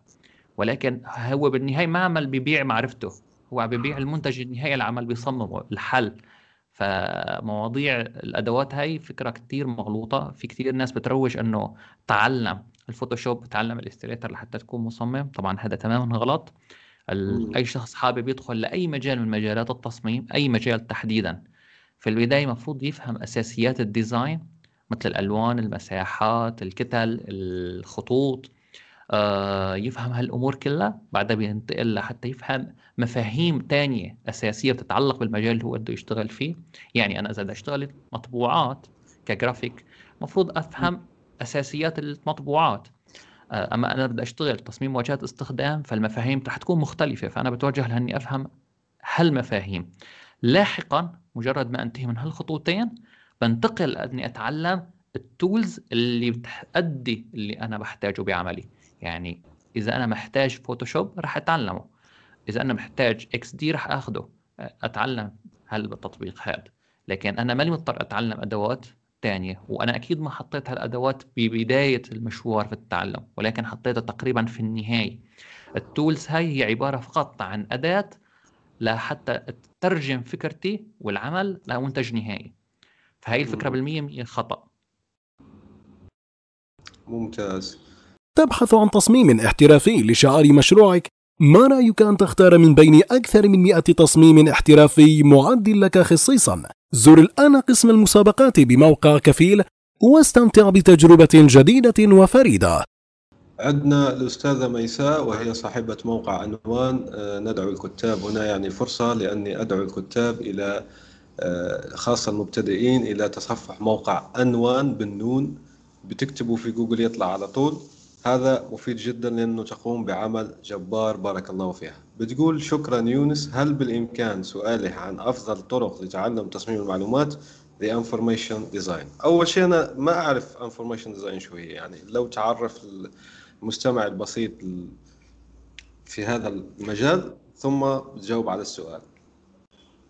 ولكن هو بالنهاية ما عمل ببيع معرفته، هو عم ببيع المنتج النهائي اللي عمل بيصممه، الحل. فمواضيع الأدوات هاي فكرة كتير مغلوطة. في كتير ناس بتروج أنه تعلم الفوتوشوب، تعلم الإليستريتور لحتى تكون مصمم، طبعا هذا تماما غلط. أي شخص حابب يدخل لأي مجال من مجالات التصميم، أي مجال تحديدا، في البداية مفروض يفهم أساسيات الديزاين مثل الألوان، المساحات، الكتل، الخطوط، آه يفهم هالأمور كلها. بعدها بينتقل لحتى يفهم مفاهيم تانية أساسية بتتعلق بالمجال اللي هو بده يشتغل فيه. يعني أنا إذا بدي أشتغل مطبوعات كجرافيك مفروض أفهم أساسيات المطبوعات، اما انا بدي اشتغل تصميم واجهات استخدام فالمفاهيم رح تكون مختلفه، فانا بتوجه لاني افهم هالمفاهيم. لاحقا مجرد ما انتهي من هالخطوتين بنتقل اني اتعلم التولز اللي بتأدي اللي انا بحتاجه بعملي. يعني اذا انا محتاج فوتوشوب رح اتعلمه، اذا انا محتاج اكس دي رح اخده اتعلم هالتطبيق هذا، لكن انا مالي مضطر اتعلم ادوات تانية. وأنا أكيد ما حطيت هالأدوات ببداية المشوار في التعلم، ولكن حطيتها تقريبا في النهاية. التولز هاي هي عبارة فقط عن أداة لحتى تترجم فكرتي والعمل لمنتج نهائي. فهي الفكرة بالمية مية خطأ. ممتاز. تبحث عن تصميم احترافي لشعار مشروعك، ما رأيك أن تختار من بين أكثر من مئة تصميم احترافي معدل لك خصيصا؟ زر الآن قسم المسابقات بموقع كفيل واستمتع بتجربة جديدة وفريدة. عدنا الأستاذة ميساء وهي صاحبة موقع عنوان ندعو الكتاب. هنا يعني فرصة لأني أدعو الكتاب إلى خاصة المبتدئين إلى تصفح موقع عنوان بالنون، بتكتبوا في جوجل يطلع على طول. هذا مفيد جدا لأنه تقوم بعمل جبار بارك الله فيها. بتقول شكرا يونس، هل بالإمكان سؤالي عن أفضل طرق لتعلم تصميم المعلومات لانفورميشن ديزاين؟ أول شيء أنا ما أعرف انفورميشن ديزاين شو هي، يعني لو تعرف المستمع البسيط في هذا المجال ثم تجاوب على السؤال.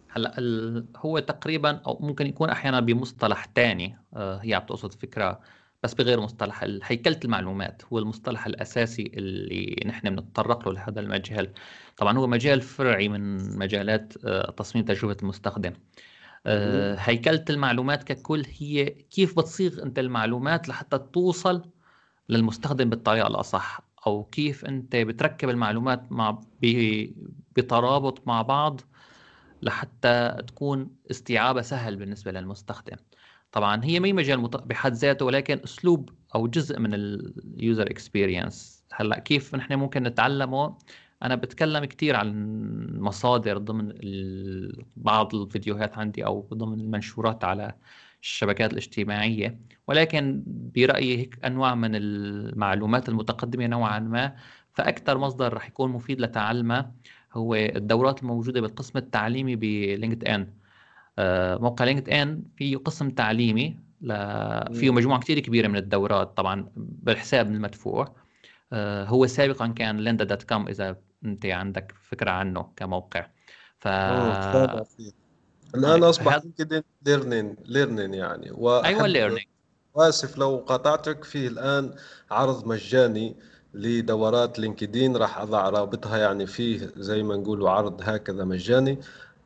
هلا هو تقريبا أو ممكن يكون أحيانا بمصطلح تاني هي عم تقصد فكرة، بس بغير مصطلح هيكلة المعلومات هو المصطلح الأساسي اللي نحن بنتطرق له لهذا المجال. طبعا هو مجال فرعي من مجالات تصميم تجربة المستخدم. هيكلة المعلومات ككل هي كيف بتصيغ أنت المعلومات لحتى توصل للمستخدم بالطريقة الأصح، أو كيف أنت بتركب المعلومات مع بترابط مع بعض لحتى تكون استيعابها سهل بالنسبة للمستخدم. طبعا هي مي مجال بحد ذاته، ولكن اسلوب او جزء من اليوزر اكسبيرينس. هلا كيف نحن ممكن نتعلمه؟ انا بتكلم كثير عن مصادر ضمن بعض الفيديوهات عندي او ضمن المنشورات على الشبكات الاجتماعيه، ولكن برايي هيك انواع من المعلومات المتقدمه نوعا ما، فاكثر مصدر راح يكون مفيد لتعلمه هو الدورات الموجوده بالقسم التعليمي بلينكد ان. موقع لينكد ان فيه قسم تعليمي فيه مجموعة كتير كبيرة من الدورات طبعا بالحساب المدفوع. هو سابقا كان ليندا دوت كوم إذا أنت عندك فكرة عنه كموقع. ف... الآن أصبح لينكد ان ليرنين يعني. أيوة ليرنين. وآسف لو قاطعتك، فيه الآن عرض مجاني لدورات لينكدين، راح أضع رابطها. يعني فيه زي ما نقولوا عرض هكذا مجاني،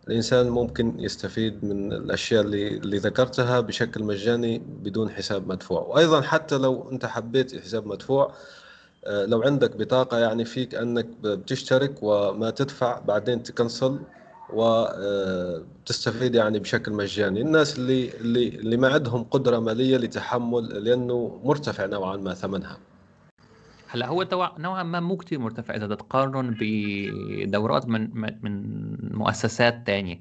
الإنسان ممكن يستفيد من الأشياء اللي, اللي ذكرتها بشكل مجاني بدون حساب مدفوع. وأيضا حتى لو أنت حبيت حساب مدفوع، لو عندك بطاقة يعني فيك أنك بتشترك وما تدفع بعدين تكنسل وتستفيد يعني بشكل مجاني. الناس اللي, اللي, اللي ما عندهم قدرة مالية لتحمل، لأنه مرتفع نوعا ما ثمنها. هلا هو نوعا ما مو كثير مرتفع اذا تقارن بدورات من من مؤسسات ثانيه.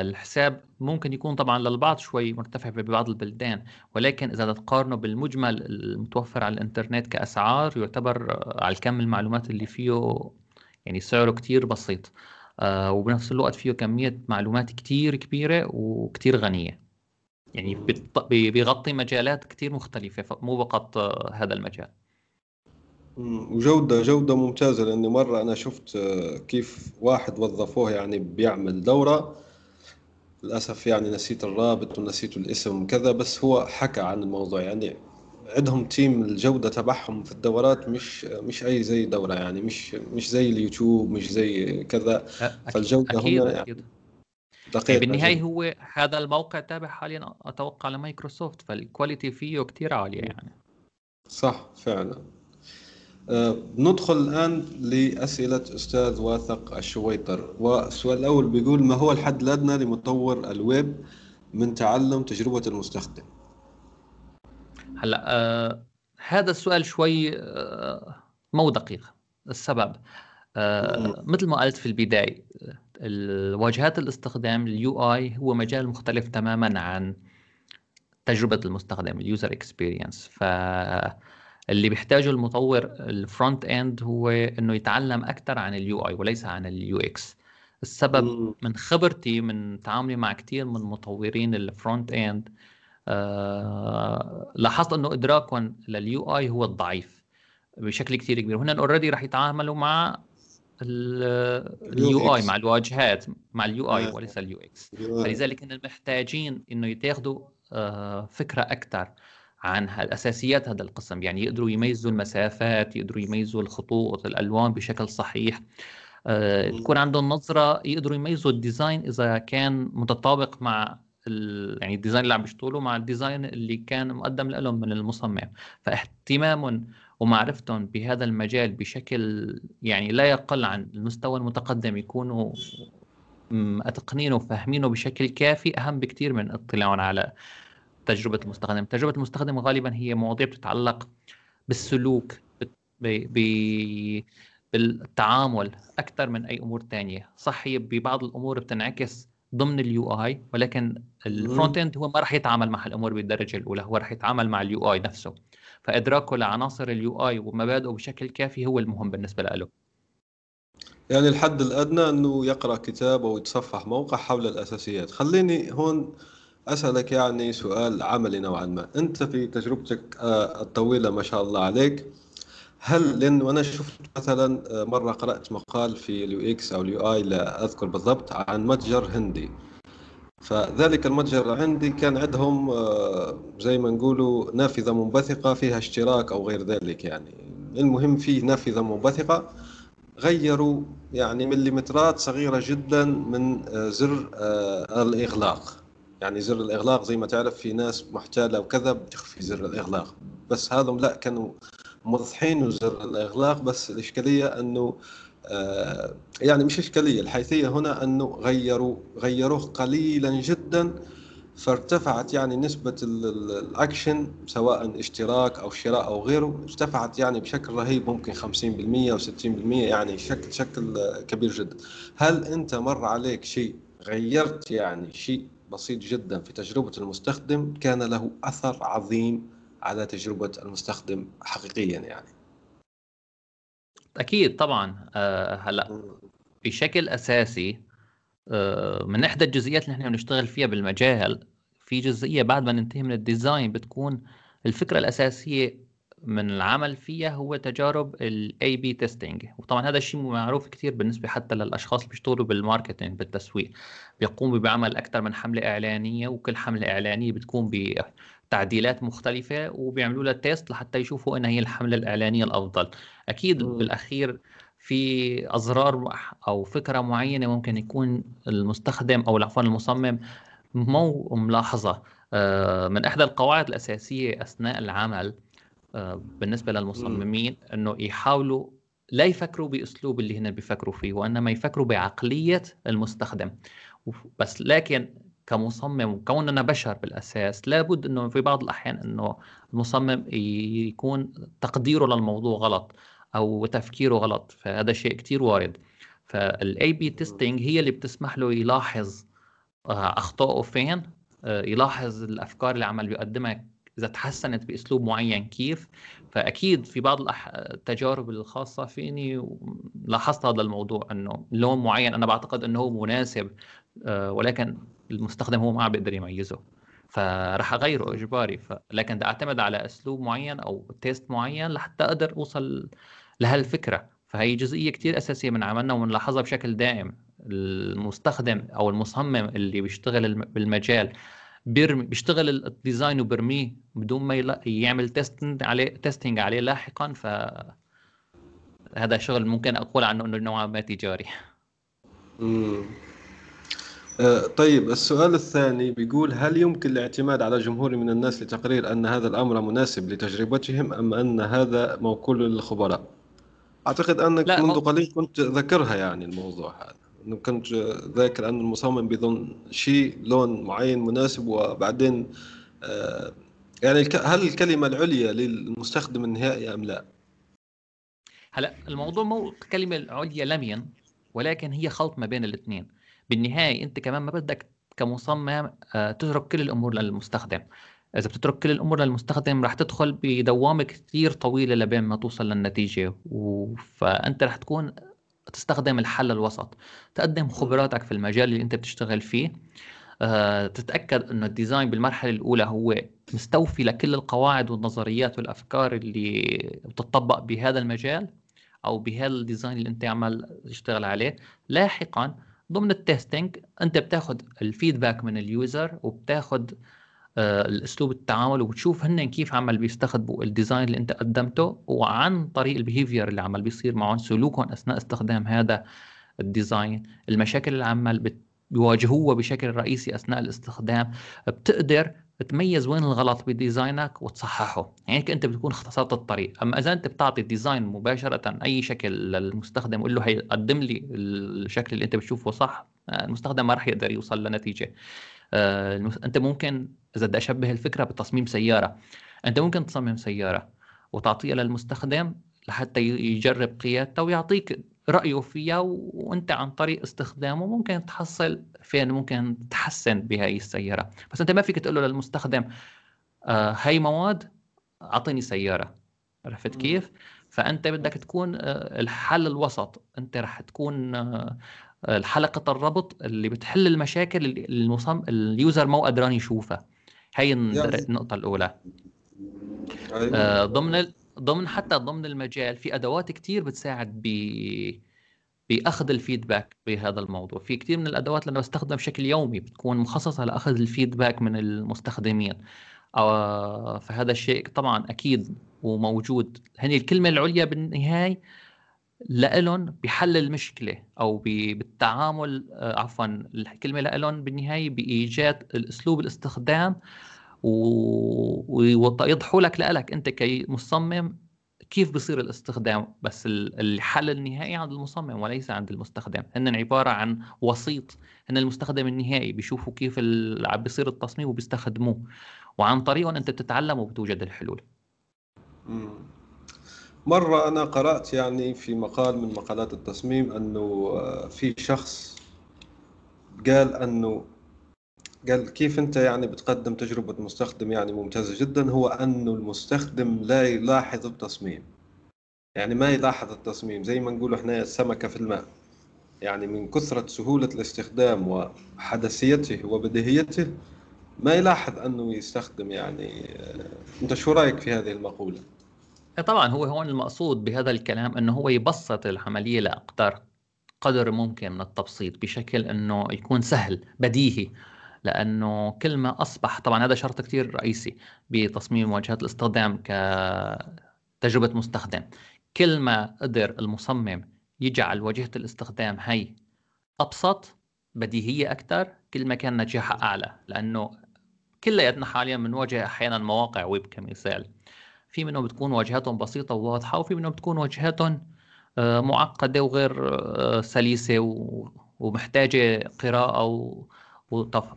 الحساب ممكن يكون طبعا للبعض شوي مرتفع ببعض البلدان، ولكن اذا تقارنه بالمجمل المتوفر على الانترنت كاسعار يعتبر على كم المعلومات اللي فيه يعني سعره كثير بسيط، وبنفس الوقت فيه كميه معلومات كثير كبيره وكثير غنيه، يعني بيغطي مجالات كثير مختلفه مو فقط هذا المجال. وجودة جودة ممتازة، لأني مرة أنا شفت كيف واحد وظفوه يعني بيعمل دورة، للأسف يعني نسيت الرابط ونسيت الاسم كذا، بس هو حكى عن الموضوع. يعني عندهم تيم الجودة تبعهم في الدورات مش مش أي زي دورة، يعني مش مش زي اليوتيوب، مش زي كذا. فالجودة أكيد هنا أكيد. يعني بالنهاية أكيد. هو هذا الموقع تابع حاليا أتوقع لمايكروسوفت، فالكواليتي فيه كتير عالية يعني. صح فعلا. ندخل الآن لأسئلة أستاذ واثق الشويطر. والسؤال الأول بيقول: ما هو الحد الأدنى لمطور الويب من تعلم تجربة المستخدم؟ هلا آه هذا السؤال شوي آه مو دقيق. السبب آه مثل ما قلت في البداية، الواجهات الاستخدام اليو اي هو مجال مختلف تماما عن تجربة المستخدم اليوزر اكسبيرينس. ف اللي بيحتاجه المطور الفرونت اند هو انه يتعلم اكثر عن اليو اي وليس عن اليو اكس. السبب من خبرتي من تعاملي مع كثير من مطورين الفرونت اند آه، لاحظت انه ادراكهم لليو اي هو الضعيف بشكل كثير كبير. هن اوريدي راح يتعاملوا مع اليو اي، مع الواجهات، مع اليو اي وليس اليو اكس. فلذلك هن محتاجين انه يتاخذوا آه، فكره اكثر عن الأساسيات هذا القسم، يعني يقدروا يميزوا المسافات، يقدروا يميزوا الخطوط، الألوان بشكل صحيح، أه، تكون عندهم نظرة، يقدروا يميزوا الديزاين إذا كان متطابق مع ال... يعني الديزاين اللي عم بيشتغلوا مع الديزاين اللي كان مقدم لهم من المصمم. فاهتمامهم ومعرفتهم بهذا المجال بشكل يعني لا يقل عن المستوى المتقدم، يكونوا أتقنينه وفاهمينه بشكل كافي، أهم بكثير من اطلاعهم على تجربة المستخدم. تجربة المستخدم غالبا هي مواضيع بتتعلق بالسلوك، بالتعامل أكثر من أي أمور تانية. صحيح ببعض الأمور بتنعكس ضمن اليو آي، ولكن الفرونت إند هو ما راح يتعامل مع الأمور بالدرجة الأولى، هو راح يتعامل مع اليو آي نفسه. فإدراكه لعناصر اليو آي ومبادئه بشكل كافي هو المهم بالنسبة له. يعني الحد الأدنى أنه يقرأ كتاب أو يتصفح موقع حول الأساسيات. خليني هون أسألك يعني سؤال عملي نوعا ما. أنت في تجربتك الطويلة ما شاء الله عليك، هل لأنه أنا شفت مثلا مرة قرأت مقال في اليو إكس أو اليو آي لا أذكر بالضبط عن متجر هندي، فذلك المتجر عندي كان عندهم زي ما نقولوا نافذة منبثقة فيها اشتراك أو غير ذلك، يعني المهم فيه نافذة منبثقة، غيروا يعني مليمترات صغيرة جدا من زر الإغلاق. يعني زر الإغلاق زي ما تعرف في ناس محتالة وكذا بتخفي زر الإغلاق، بس هذم لا كانوا موضحين زر الإغلاق. بس الإشكالية أنه آه يعني مش إشكالية، الحيثية هنا أنه غيروا غيروه قليلا جدا، فارتفعت يعني نسبة الأكشن سواء اشتراك أو شراء أو غيره، ارتفعت يعني بشكل رهيب، ممكن خمسين بالمئة أو ستين بالمئة، يعني شكل شكل كبير جدا. هل أنت مر عليك شيء غيرت يعني شيء بسيط جدا في تجربة المستخدم كان له أثر عظيم على تجربة المستخدم حقيقيا؟ يعني أكيد طبعا. أه هلا بشكل أساسي أه من إحدى الجزئيات اللي نحن بنشتغل فيها بالمجال، في جزئية بعد ما ننتهي من الديزاين بتكون الفكرة الأساسية من العمل فيها هو تجارب ال إيه بي Testing. وطبعا هذا الشيء معروف كثير بالنسبة حتى للأشخاص اللي بيشتغلوا بالماركتينج بالتسويق، بيقوموا بعمل أكثر من حملة إعلانية، وكل حملة إعلانية بتكون بتعديلات مختلفة وبيعملوا لها تيست لحتى يشوفوا إن هي الحملة الإعلانية الأفضل. أكيد بالأخير في أزرار أو فكرة معينة ممكن يكون المستخدم أو عفوا المصمم مو ملاحظة. من إحدى القواعد الأساسية أثناء العمل بالنسبة للمصممين أنه يحاولوا لا يفكروا بأسلوب اللي هنا بيفكروا فيه، وإنما يفكروا بعقلية المستخدم بس. لكن كمصمم وكوننا بشر بالأساس لابد أنه في بعض الأحيان أنه المصمم يكون تقديره للموضوع غلط أو تفكيره غلط، فهذا شيء كتير وارد. فالأي بي تيستينج هي اللي بتسمح له يلاحظ أخطائه فين، يلاحظ الأفكار اللي عمل بيقدمها إذا تحسنت بأسلوب معين كيف. فأكيد في بعض التجارب الخاصة فيني لاحظت هذا الموضوع، أنه لون معين أنا بعتقد أنه مناسب ولكن المستخدم هو ما بيقدر يميزه، فرح أغيره إجباري. لكن دا أعتمد على أسلوب معين أو تيست معين لحتى أقدر أوصل لهالفكرة. فهي جزئية كتير أساسية من عملنا ومنلاحظها بشكل دائم. المستخدم أو المصمم اللي بيشتغل بالمجال بيرمي بيشتغل الديزاين وبرميه بدون ما يعمل تيستنج عليه تيستنج عليه لاحقا، فهذا شغل ممكن اقول عنه انه نوعا ما تجاري. امم آه طيب السؤال الثاني بيقول: هل يمكن الاعتماد على جمهور من الناس لتقرير ان هذا الامر مناسب لتجربتهم ام ان هذا موكول للخبراء؟ اعتقد انك منذ هو... قليل كنت ذكرها يعني الموضوع هذا، انه كنت ذاكر ان المصمم بيظن شيء لون معين مناسب، وبعدين آه يعني هل الكلمه العليا للمستخدم النهائي ام لا؟ هلا الموضوع مو الكلمه العليا لميا، ولكن هي خلط ما بين الاثنين. بالنهايه انت كمان ما بدك كمصمم تترك كل الامور للمستخدم. اذا بتترك كل الامور للمستخدم راح تدخل بدوامه كثير طويله لبين ما توصل للنتيجه، فانت راح تكون تستخدم الحل الوسط، تقدم خبراتك في المجال اللي انت بتشتغل فيه، تتاكد انه الديزاين بالمرحله الاولى هو مستوفي لكل القواعد والنظريات والافكار اللي بتطبق بهذا المجال او بهذا الديزاين اللي انت عمال تشتغل عليه. لاحقا ضمن التستنج انت بتاخد الفيدباك من اليوزر، وبتاخد آه الاسلوب التعامل، وبتشوف هن كيف عمل بيستخدموا الديزاين اللي انت قدمته، وعن طريق البيهيفير اللي عمل بيصير معهم، سلوكهم اثناء استخدام هذا الديزاين، المشاكل اللي عمال بيواجهوها بشكل رئيسي اثناء الاستخدام. بتقدر تميز وين الغلط بديزاينك وتصححه، يعني انت بتكون اختصرت الطريق. اما اذا انت بتعطي الديزاين مباشره اي شكل للمستخدم وقول له هي قدم لي الشكل اللي انت بتشوفه صح، المستخدم ما راح يقدر يوصل لنتيجه. آه، انت ممكن اذا بدي اشبه الفكره بتصميم سياره، انت ممكن تصمم سياره وتعطيها للمستخدم لحتى يجرب قيادتها ويعطيك رايه فيها، وانت عن طريق استخدامه ممكن تحصل فين ممكن تحسن بهاي السياره. بس انت ما فيك تقول له للمستخدم آه هاي مواد اعطيني سياره، عرفت كيف؟ فانت بدك تكون آه الحل الوسط، انت رح تكون آه الحلقه الربط اللي بتحل المشاكل اللي المصمم اليوزر مو قدران يشوفها. هي النقطه الاولى. آه ضمن ضمن حتى ضمن المجال في ادوات كتير بتساعد ب باخذ الفيدباك بهذا الموضوع. في كتير من الادوات اللي انا بستخدمها بشكل يومي بتكون مخصصه لاخذ الفيدباك من المستخدمين، آه فهذا الشيء طبعا اكيد وموجود. هني الكلمه العليا بالنهايه لالن بحل المشكله او بالتعامل، آه عفوا الكلمه لالن بالنهايه بايجاد الاسلوب الاستخدام، ويضحوا لك لك انت كمصمم كيف بصير الاستخدام. بس الحل النهائي عند المصمم وليس عند المستخدم، هن عباره عن وسيط. هن المستخدم النهائي بيشوفوا كيف عم بيصير التصميم وبيستخدموه، وعن طريقهم انت بتتعلم وبتوجد الحلول. مره انا قرات يعني في مقال من مقالات التصميم انه في شخص قال انه قال كيف أنت يعني بتقدم تجربة مستخدم يعني ممتازة جدا، هو أنه المستخدم لا يلاحظ التصميم، يعني ما يلاحظ التصميم زي ما نقول إحنا السمكة في الماء، يعني من كثرة سهولة الاستخدام وحدسيته وبديهيته ما يلاحظ أنه يستخدم. يعني أنت شو رأيك في هذه المقولة؟ طبعا هو هون المقصود بهذا الكلام أنه هو يبسط العملية لأقدر قدر ممكن من التبسيط، بشكل أنه يكون سهل بديهي. لأنه كل ما أصبح، طبعا هذا شرط كتير رئيسي بتصميم واجهات الاستخدام كتجربة مستخدم، كل ما قدر المصمم يجعل واجهة الاستخدام هي أبسط بديهية أكثر، كل ما كان نجاحها أعلى. لأنه كلياتنا حاليا بنواجه أحيانا مواقع ويب كمثال، في منهم بتكون واجهاتهم بسيطة وواضحة، وفي منهم بتكون واجهاتهم معقدة وغير سلسة ومحتاجة قراءة و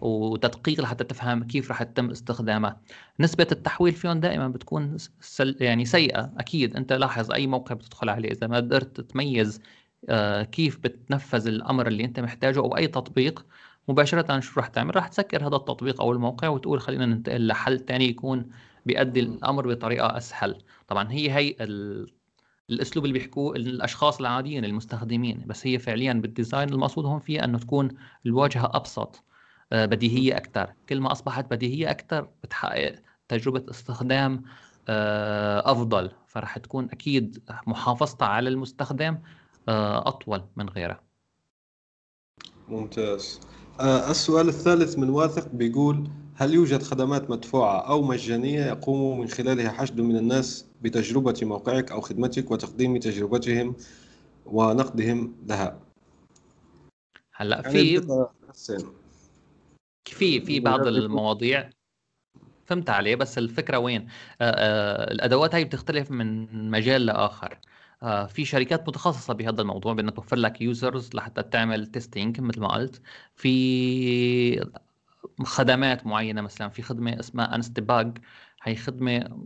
وتدقيق لحتى تفهم كيف راح يتم استخدامها. نسبة التحويل فيهم دائما بتكون سل... يعني سيئة. أكيد أنت لاحظ أي موقع بتدخل عليه، إذا ما قدرت تميز آه كيف بتنفذ الأمر اللي أنت محتاجه أو أي تطبيق مباشرة، شو راح تعمل؟ راح تسكر هذا التطبيق أو الموقع وتقول خلينا ننتقل لحل تاني يكون بيؤدي الأمر بطريقة أسهل. طبعا هي هي ال... الأسلوب اللي بيحكوه الأشخاص العاديين المستخدمين، بس هي فعليا بالديزاين المقصود هون فيها أنه تكون الواجهة أبسط بديهية أكثر. كل ما أصبحت بديهية أكثر بتحقق تجربة استخدام أفضل، فرح تكون أكيد محافظتها على المستخدم أطول من غيره. ممتاز. السؤال الثالث من واثق بيقول: هل يوجد خدمات مدفوعة أو مجانية يقوم من خلالها حشد من الناس بتجربة موقعك أو خدمتك وتقديم تجربتهم ونقدهم لها؟ هلا في يعني في في بعض المواضيع فهمت عليه، بس الفكره وين؟ آآ آآ الادوات هاي بتختلف من مجال لاخر. في شركات متخصصة بهذا الموضوع بأنها توفر لك يوزرز لحتى تعمل تيستينج مثل ما قلت. في خدمات معينة، مثلا في خدمة اسمها انستباج، هي خدمة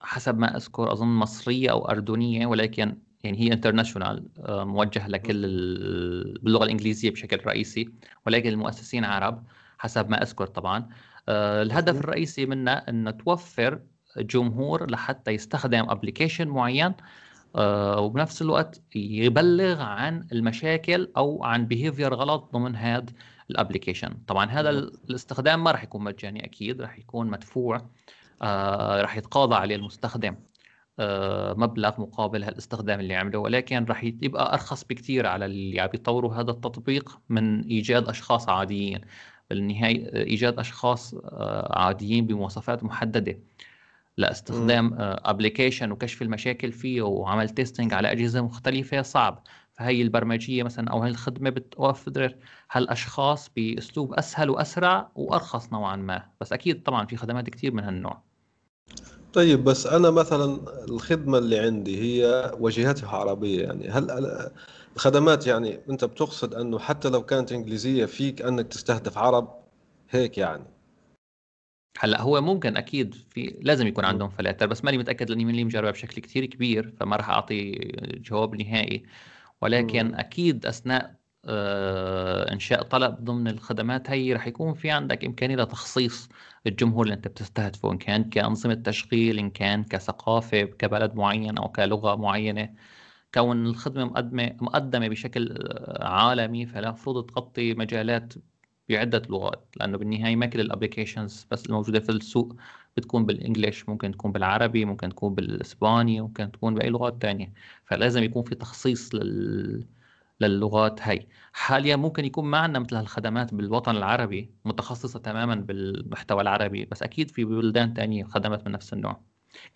حسب ما أذكر أظن مصرية أو أردنية، ولكن يعني هي انترناشونال، موجهة لكل باللغة الإنجليزية بشكل رئيسي، ولكن المؤسسين عرب حسب ما أذكر طبعا. الهدف الرئيسي منها أن توفر جمهور لحتى يستخدم أبليكيشن معين، وبنفس الوقت يبلغ عن المشاكل أو عن بيهيفير غلط ضمن هذا الأبليكيشن. طبعا هذا الاستخدام ما رح يكون مجاني أكيد، رح يكون مدفوع، رح يتقاضى عليه المستخدم مبلغ مقابل هالاستخدام اللي عمله، ولكن رح يبقى أرخص بكتير على اللي عم يطوروا هذا التطبيق من إيجاد أشخاص عاديين. بالنهاية إيجاد أشخاص عاديين بمواصفات محددة لاستخدام ابلكيشن وكشف المشاكل فيه وعمل تيستينج على أجهزة مختلفة صعب. فهي البرمجية مثلا أو هاي الخدمة بتوفر هالأشخاص بأسلوب أسهل وأسرع وأرخص نوعا ما، بس أكيد طبعا في خدمات كتير من هالنوع. طيب بس أنا مثلا الخدمة اللي عندي هي وجهتها عربية، يعني هل الخدمات يعني أنت بتقصد أنه حتى لو كانت إنجليزية فيك أنك تستهدف عرب هيك يعني؟ هلا هو ممكن اكيد في لازم يكون عندهم فلاتر، بس ماني متاكد لاني ماني مجربها بشكل كتير كبير، فما راح اعطي جواب نهائي. ولكن م. اكيد اثناء آه انشاء طلب ضمن الخدمات هي راح يكون في عندك امكانيه لتخصيص الجمهور اللي انت بتستهدفه، ان كان كانظمه تشغيل، ان كان كثقافه كبلد معين او كلغه معينه. كون الخدمه مقدمه مقدمه بشكل عالمي فلا فرض تغطي مجالات بعدة لغات، لأنه بالنهاية ما كل الابليكيشنز بس الموجودة في السوق بتكون بالإنجليش، ممكن تكون بالعربي، ممكن تكون بالإسباني، ممكن تكون بأي لغات تانية. فلازم يكون في تخصيص لل... للغات هاي. حاليا ممكن يكون معنا مثل هالخدمات بالوطن العربي متخصصة تماما بالمحتوى العربي، بس أكيد في بلدان تانية خدمات من نفس النوع.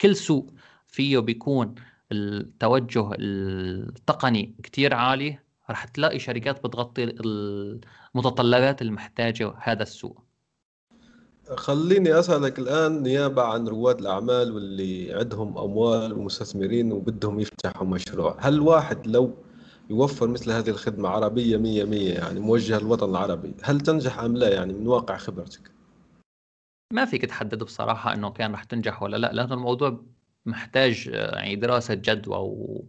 كل سوق فيه بيكون التوجه التقني كتير عالي، رح تلاقي شركات بتغطي المتطلبات المحتاجة هذا السوق. خليني أسألك الآن نيابة عن رواد الأعمال واللي عندهم أموال ومستثمرين وبدهم يفتحوا مشروع، هل واحد لو يوفر مثل هذه الخدمة عربية مية مية يعني موجهة للوطن العربي، هل تنجح أم لا يعني من واقع خبرتك؟ ما فيك تحدد بصراحة إنه كان رح تنجح ولا لا، لأن الموضوع محتاج يعني دراسة جدوى و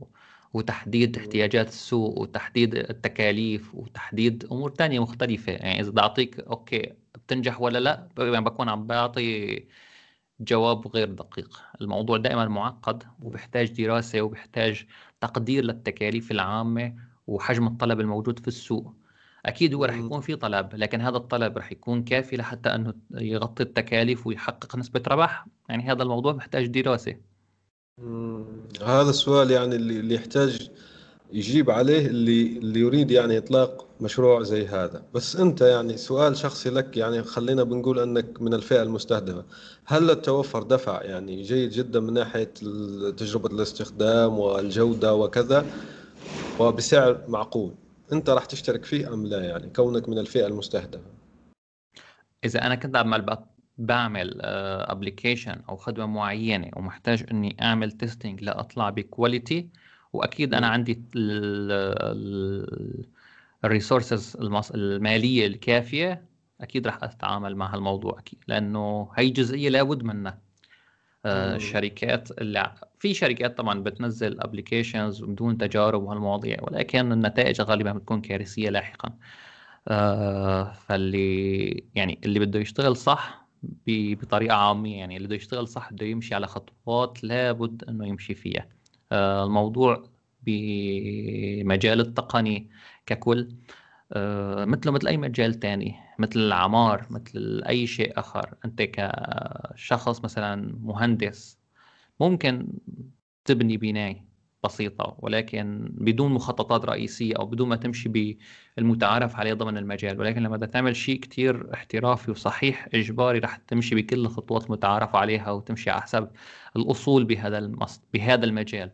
وتحديد احتياجات السوق وتحديد التكاليف وتحديد امور تانية مختلفة. يعني اذا بدي اعطيك اوكي بتنجح ولا لا بكون عم بعطي جواب غير دقيق. الموضوع دائما معقد وبيحتاج دراسة وبيحتاج تقدير للتكاليف العامة وحجم الطلب الموجود في السوق. اكيد هو رح يكون في طلب، لكن هذا الطلب رح يكون كافي لحتى انه يغطي التكاليف ويحقق نسبة ربح؟ يعني هذا الموضوع محتاج دراسة. هذا السؤال يعني اللي يحتاج يجيب عليه اللي اللي يريد يعني إطلاق مشروع زي هذا. بس أنت يعني سؤال شخصي لك، يعني خلينا بنقول أنك من الفئة المستهدفة، هل التوفر دفع يعني جيد جدا من ناحية تجربة الاستخدام والجودة وكذا وبسعر معقول، أنت راح تشترك فيه أم لا يعني كونك من الفئة المستهدفة؟ إذا أنا كنت أعمل بقى بعمل ابلكيشن او خدمه معينه ومحتاج اني اعمل تيستينج لاطلع بكواليتي، واكيد انا عندي الريسورسز الماليه الكافيه، اكيد راح اتعامل مع هالموضوع اكيد، لانه هي جزئيه لابد منها. الشركات اللي في شركات طبعا بتنزل ابلكيشنز بدون تجارب وهالمواضيع، ولكن النتائج غالبا بتكون كارثيه لاحقا. فاللي يعني اللي بده يشتغل صح بطريقة عامية، يعني اللي بده يشتغل صح بده يمشي على خطوات لابد أنه يمشي فيها. آه الموضوع بمجال التقني ككل آه مثله مثل أي مجال تاني، مثل العمار، مثل أي شيء آخر. أنت كشخص مثلا مهندس ممكن تبني بناية بسيطة، ولكن بدون مخططات رئيسية أو بدون ما تمشي بالمتعارف عليه ضمن المجال. ولكن لما تعمل شيء كتير احترافي وصحيح إجباري رح تمشي بكل الخطوات المتعارف عليها وتمشي على حسب الأصول بهذا المص... بهذا المجال.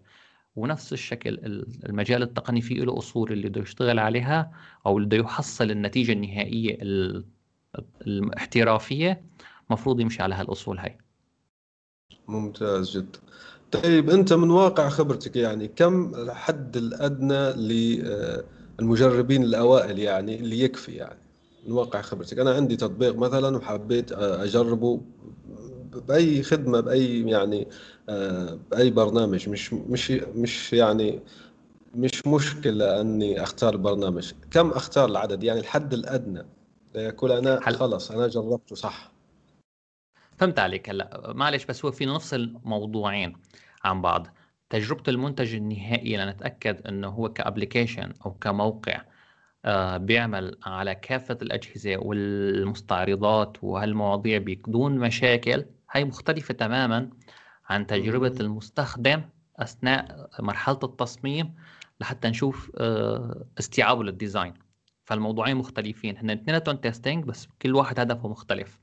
ونفس الشكل المجال التقني فيه له أصول اللي بده يشتغل عليها أو اللي بده يحصل النتيجة النهائية ال... الاحترافية مفروض يمشي على هالأصول هاي. ممتاز جدا. طيب أنت من واقع خبرتك يعني كم الحد الأدنى للمجربين الأوائل يعني اللي يكفي يعني من واقع خبرتك؟ أنا عندي تطبيق مثلا وحبيت أجربه بأي خدمة بأي يعني بأي برنامج، مش مش مش يعني مش مشكلة أني أختار برنامج، كم أختار العدد يعني الحد الأدنى ليكون أنا خلص أنا جربته صح؟ فهمت عليك. هلا معلش بس هو في نفس الموضوعين عن بعض، تجربة المنتج النهائي لنتأكد أنه هو كأبليكيشن أو كموقع بيعمل على كافة الأجهزة والمستعرضات وهالمواضيع بدون مشاكل، هاي مختلفة تماما عن تجربة المستخدم أثناء مرحلة التصميم لحتى نشوف استيعابه للديزاين. فالموضوعين مختلفين، هن اثنيناتهم تيستينج بس كل واحد هدفه مختلف.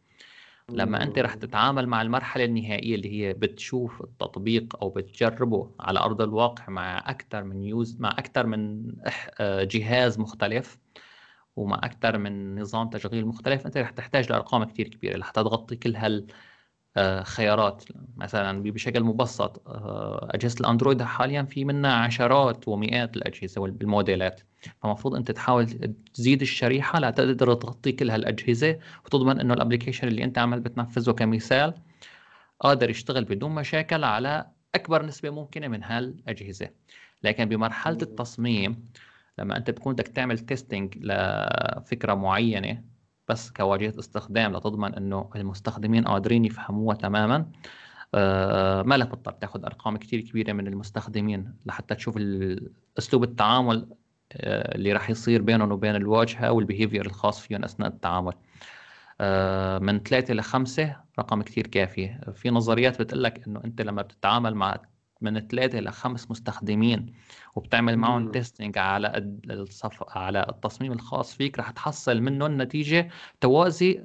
لما أنت رح تتعامل مع المرحلة النهائية اللي هي بتشوف التطبيق أو بتجربه على أرض الواقع مع أكثر من يوز مع أكثر من جهاز مختلف ومع أكثر من نظام تشغيل مختلف، أنت رح تحتاج لأرقام كتير كبيرة لحتى تغطي كل هالخيارات. مثلا بشكل مبسط أجهزة الأندرويد حاليا في منها عشرات ومئات الأجهزة والموديلات، فمفروض أنت تحاول تزيد الشريحة لتقدر تغطي كل هالأجهزة وتضمن إنه الأبليكيشن اللي أنت عمال بتنفذه كمثال قادر يشتغل بدون مشاكل على أكبر نسبة ممكنة من هالأجهزة. لكن بمرحلة التصميم لما أنت بتكون بدك تعمل تيستينج لفكرة معينة بس كواجهة استخدام لتضمن إنه المستخدمين قادرين يفهموها تماماً، ما لك بتضطر تاخذ أرقام كتير كبيرة من المستخدمين لحتى تشوف أسلوب التعامل اللي راح يصير بينهم وبين الواجهه والبيهيفير الخاص فيهم اثناء التعامل. من ثلاثه لخمسه رقم كثير كافي. في نظريات بتقول لك انه انت لما بتتعامل مع من ثلاثه لخمس مستخدمين وبتعمل معهم تيستينج على الصف على التصميم الخاص فيك رح تحصل منه نتيجه توازي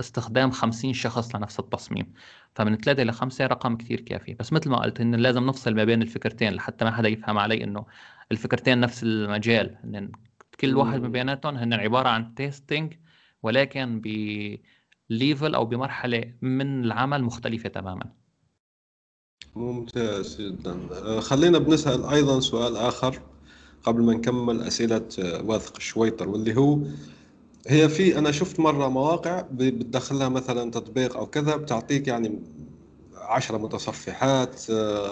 استخدام خمسين شخص لنفس التصميم. فمن ثلاثة إلى خمسة رقم كثير كافي، بس مثل ما قلت إنه لازم نفصل ما بين الفكرتين لحتى ما حدا يفهم علي إنه الفكرتين نفس المجال، إن كل واحد من بيناتهم هن عبارة عن تيستينج ولكن بليفل أو بمرحلة من العمل مختلفة تماما. ممتاز جدا. خلينا بنسأل أيضا سؤال آخر قبل ما نكمل أسئلة واثق الشويطر، واللي هو هي في أنا شفت مرة مواقع بتدخلها مثلا تطبيق أو كذا بتعطيك يعني عشرة متصفحات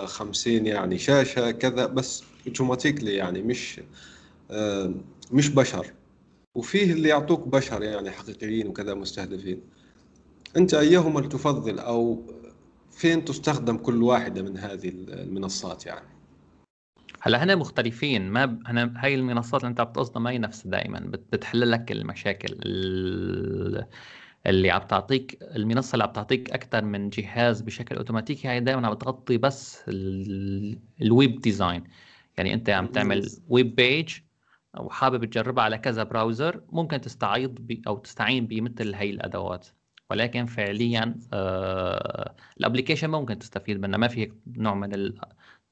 خمسين يعني شاشة كذا بس اوتوماتيكلي يعني مش مش بشر، وفيه اللي يعطوك بشر يعني حقيقيين وكذا مستهدفين. أنت أيهما تفضل أو فين تستخدم كل واحدة من هذه المنصات يعني؟ هلا هنا مختلفين، ما ب... هنا هاي المنصات اللي انت عم تقصدها ما هي نفسها دائما، بتحل لك المشاكل اللي عم تعطيك المنصه اللي عم تعطيك اكثر من جهاز بشكل اوتوماتيكي، هاي دائما عم بتغطي بس ال... الويب ديزاين. يعني انت عم تعمل ويب بيج وحابب تجربها على كذا براوزر، ممكن تستعيض ب... او تستعين بمثل هاي الادوات، ولكن فعليا آه... الابلكيشن ممكن تستفيد منه، ما في نوع من ال...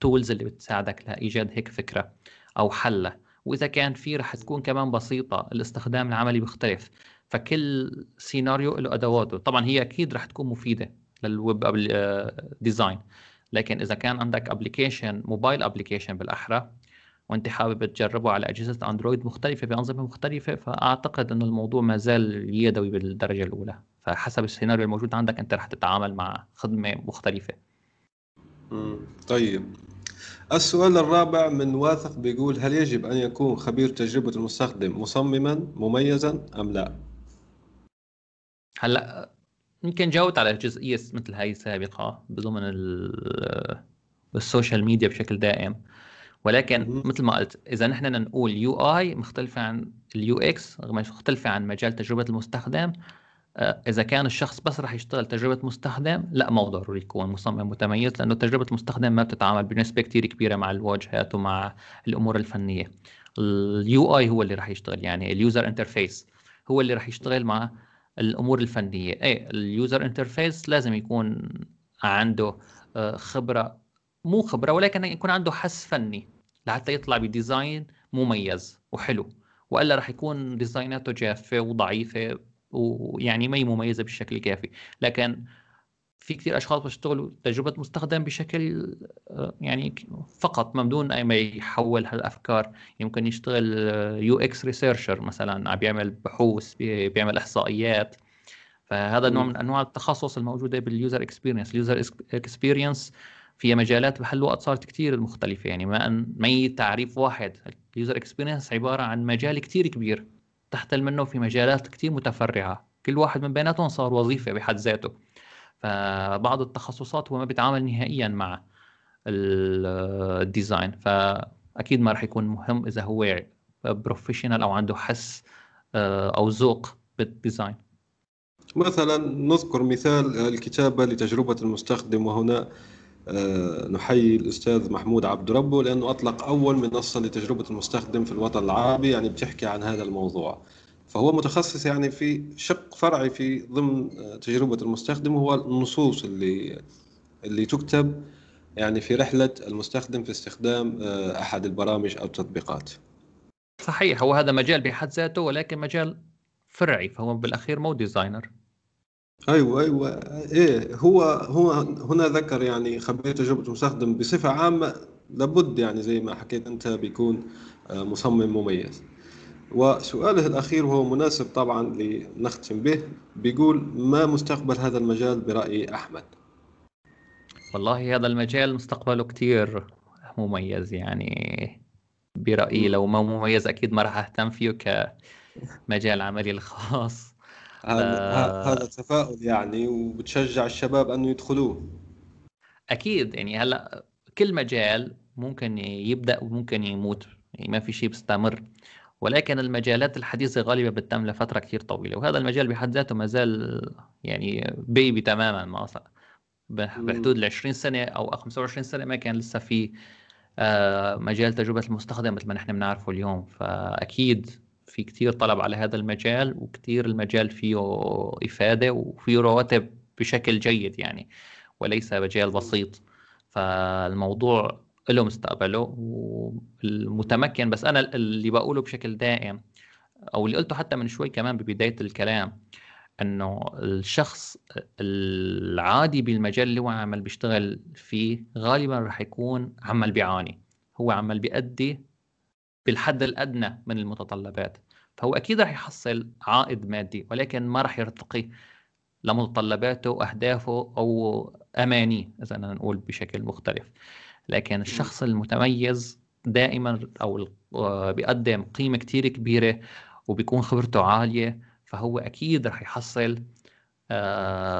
تولز اللي بتساعدك لايجاد هيك فكره او حله، واذا كان في رح تكون كمان بسيطه، الاستخدام العملي بيختلف، فكل سيناريو له ادواته. طبعا هي اكيد رح تكون مفيده للويب ديزاين، لكن اذا كان عندك ابلكيشن موبايل ابلكيشن بالاحرى وانت حابب تجربه على اجهزه اندرويد مختلفه بانظمه مختلفه، فاعتقد انه الموضوع ما زال يدوي بالدرجه الاولى، فحسب السيناريو الموجود عندك انت رح تتعامل مع خدمه مختلفه. طيب السؤال الرابع من واثق بيقول: هل يجب أن يكون خبير تجربة المستخدم مصمما مميزا أم لا؟ هلا يمكن جاوبت على جزئية مثل هاي سابقة بضمن السوشيال ميديا بشكل دائم، ولكن م- مثل ما قلت إذا نحن نقول يو آي مختلفة عن اليو إكس، مختلفة عن مجال تجربة المستخدم، إذا كان الشخص بس رح يشتغل تجربة مستخدم لا ما ضروري يكون مصمم متميز، لأنه تجربة مستخدم ما بتتعامل بنسبة كتير كبيرة مع الواجهات ومع الأمور الفنية. اليو آي هو اللي رح يشتغل، يعني اليوزر انترفيس هو اللي رح يشتغل مع الأمور الفنية. إيه اليوزر انترفيس لازم يكون عنده خبرة، مو خبرة ولكن يكون عنده حس فني لحتى يطلع بديزاين مميز وحلو، وإلا رح يكون ديزايناته جافة وضعيفة ويعني ما هي مميزة بالشكل الكافي. لكن في كثير اشخاص بيشتغلوا تجربه مستخدم بشكل يعني فقط ممدون اي ما يحول هالافكار. يمكن يشتغل يو اكس ريسيرشر مثلا، عم بيعمل بحوث، بيعمل احصائيات. فهذا نوع من انواع التخصص الموجوده باليوزر اكسبيرينس. اليوزر اكسبيرينس فيها مجالات بحل وقت صارت كثير مختلفه، يعني ما ما تعريف واحد. اليوزر اكسبيرينس عباره عن مجال كثير كبير تحتل منه في مجالات كثير متفرعه، كل واحد من بيناتهم صار وظيفه بحد ذاته. فبعض التخصصات هو ما بيتعامل نهائيا مع الديزاين، فاكيد ما راح يكون مهم اذا هو بروفيشنال او عنده حس او ذوق بالديزاين. مثلا نذكر مثال الكتابه لتجربه المستخدم، وهنا نحيي الأستاذ محمود عبد ربه لأنه أطلق أول منصة لتجربة المستخدم في الوطن العربي يعني بتحكي عن هذا الموضوع. فهو متخصص يعني في شق فرعي في ضمن تجربة المستخدم، وهو النصوص اللي اللي تكتب يعني في رحلة المستخدم في استخدام أحد البرامج أو التطبيقات. صحيح، هو هذا مجال بحد ذاته ولكن مجال فرعي، فهو بالأخير مو ديزاينر. ايوه ايوه ايه هو هو هنا ذكر يعني خبير تجربه المستخدم بصفه عامه، لابد يعني زي ما حكيت انت بيكون مصمم مميز. وسؤاله الاخير وهو مناسب طبعا لنختم به، بيقول ما مستقبل هذا المجال براي احمد؟ والله هذا المجال مستقبله كثير مميز، يعني برايي لو ما مميز اكيد ما راح اهتم فيه كمجال عملي الخاص. هذا تفاؤل يعني، وبتشجع الشباب أنه يدخلوه أكيد. يعني هلأ كل مجال ممكن يبدأ وممكن يموت، يعني ما في شيء بيستمر، ولكن المجالات الحديثة غالبا بتتم لفترة كثير طويلة، وهذا المجال بحد ذاته ما زال يعني بيبي تماما. ما أصلا بحدود العشرين سنة أو خمسة وعشرين سنة ما كان لسه في مجال تجربة المستخدم مثل ما نحن بنعرفه اليوم. فأكيد في كتير طلب على هذا المجال، وكتير المجال فيه إفادة وفيه رواتب بشكل جيد يعني، وليس مجال بسيط. فالموضوع له مستقبله والمتمكن. بس أنا اللي بقوله بشكل دائم أو اللي قلته حتى من شوي كمان ببداية الكلام، أنه الشخص العادي بالمجال اللي هو عمل بيشتغل فيه غالبا رح يكون عمل بيعاني، هو عمل بيأدي بالحد الأدنى من المتطلبات، فهو أكيد رح يحصل عائد مادي ولكن ما رح يرتقي لمتطلباته وأهدافه أو أمانيه إذا أنا نقول بشكل مختلف. لكن الشخص المتميز دائما أو بيقدم قيمة كتير كبيرة وبيكون خبرته عالية، فهو أكيد رح يحصل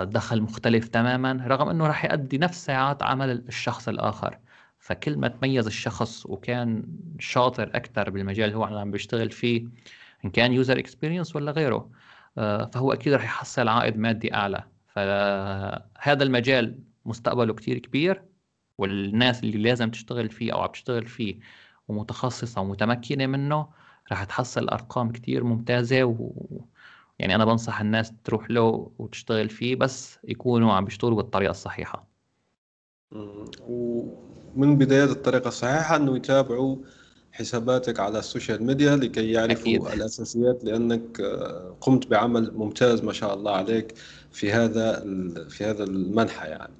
دخل مختلف تماما، رغم أنه رح يؤدي نفس ساعات عمل الشخص الآخر. فكل ما تميز الشخص وكان شاطر أكثر بالمجال هو عم بيشتغل فيه، إن كان يوزر إكسبيرينس ولا غيره، فهو أكيد رح يحصل عائد مادي أعلى. فهذا المجال مستقبله كتير كبير، والناس اللي لازم تشتغل فيه أو عم تشتغل فيه ومتخصصة ومتمكنة منه رح تحصل أرقام كتير ممتازة. ويعني أنا بنصح الناس تروح له وتشتغل فيه، بس يكونوا عم بيشتغلوا بالطريقة الصحيحة. ومن بدايات الطريقة الصحيحة أنه يتابعوا حساباتك على السوشيال ميديا لكي يعرفوا أكيد الأساسيات، لأنك قمت بعمل ممتاز ما شاء الله عليك في هذا في هذا المنحة يعني.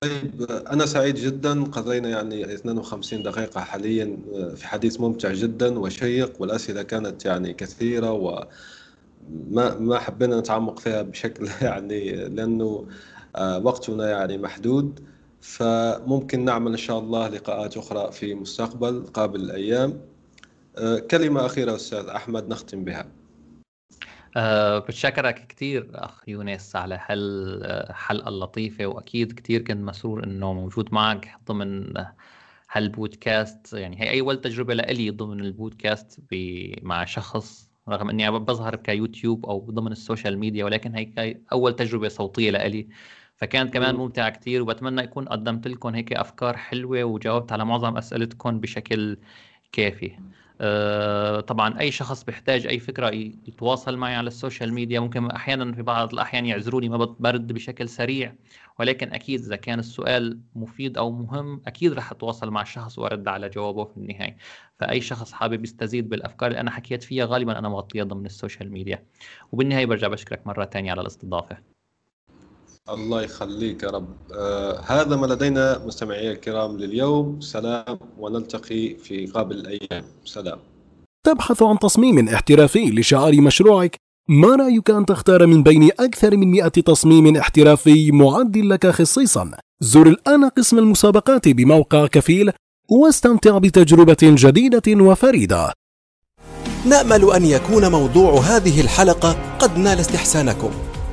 طيب أنا سعيد جدا، قضينا يعني اثنين وخمسين دقيقة حاليا في حديث ممتع جدا وشيق، والأسئلة كانت يعني كثيرة وما ما حبينا نتعمق فيها بشكل يعني لأنه وقتنا يعني محدود. فممكن نعمل إن شاء الله لقاءات أخرى في مستقبل قابل الأيام. كلمة أخيرة أستاذ أحمد نختم بها. أه بتشكرك كتير أخ يونس على هالحلقة اللطيفة، وأكيد كتير كنت مسرور أنه موجود معك ضمن هالبودكاست. يعني هي أول تجربة لألي ضمن البودكاست مع شخص، رغم أني بظهر كيوتيوب أو ضمن السوشيال ميديا، ولكن هي أول تجربة صوتية لألي، فكانت كمان ممتعة كتير. وبتمنى يكون قدمت لكم هيك أفكار حلوة وجاوبت على معظم أسئلتكم بشكل كافي. أه طبعا أي شخص بيحتاج أي فكرة يتواصل معي على السوشيال ميديا. ممكن أحيانا في بعض الأحيان يعذروني ما برد بشكل سريع، ولكن أكيد إذا كان السؤال مفيد أو مهم أكيد رح أتواصل مع الشخص وأرد على جوابه في النهاية. فأي شخص حابب يستزيد بالأفكار اللي أنا حكيت فيها غالبا أنا مغطية ضمن السوشيال ميديا. وبالنهاية برجع بشكرك مرة تانية على الاستضافة. الله يخليك يا رب. آه هذا ما لدينا مستمعي الكرام لليوم. سلام، ونلتقي في قابل الأيام. سلام. تبحث عن تصميم احترافي لشعار مشروعك؟ ما رأيك أن تختار من بين أكثر من مئة تصميم احترافي معدل لك خصيصا؟ زر الآن قسم المسابقات بموقع كفيل واستمتع بتجربة جديدة وفريدة. نأمل أن يكون موضوع هذه الحلقة قد نال استحسانكم.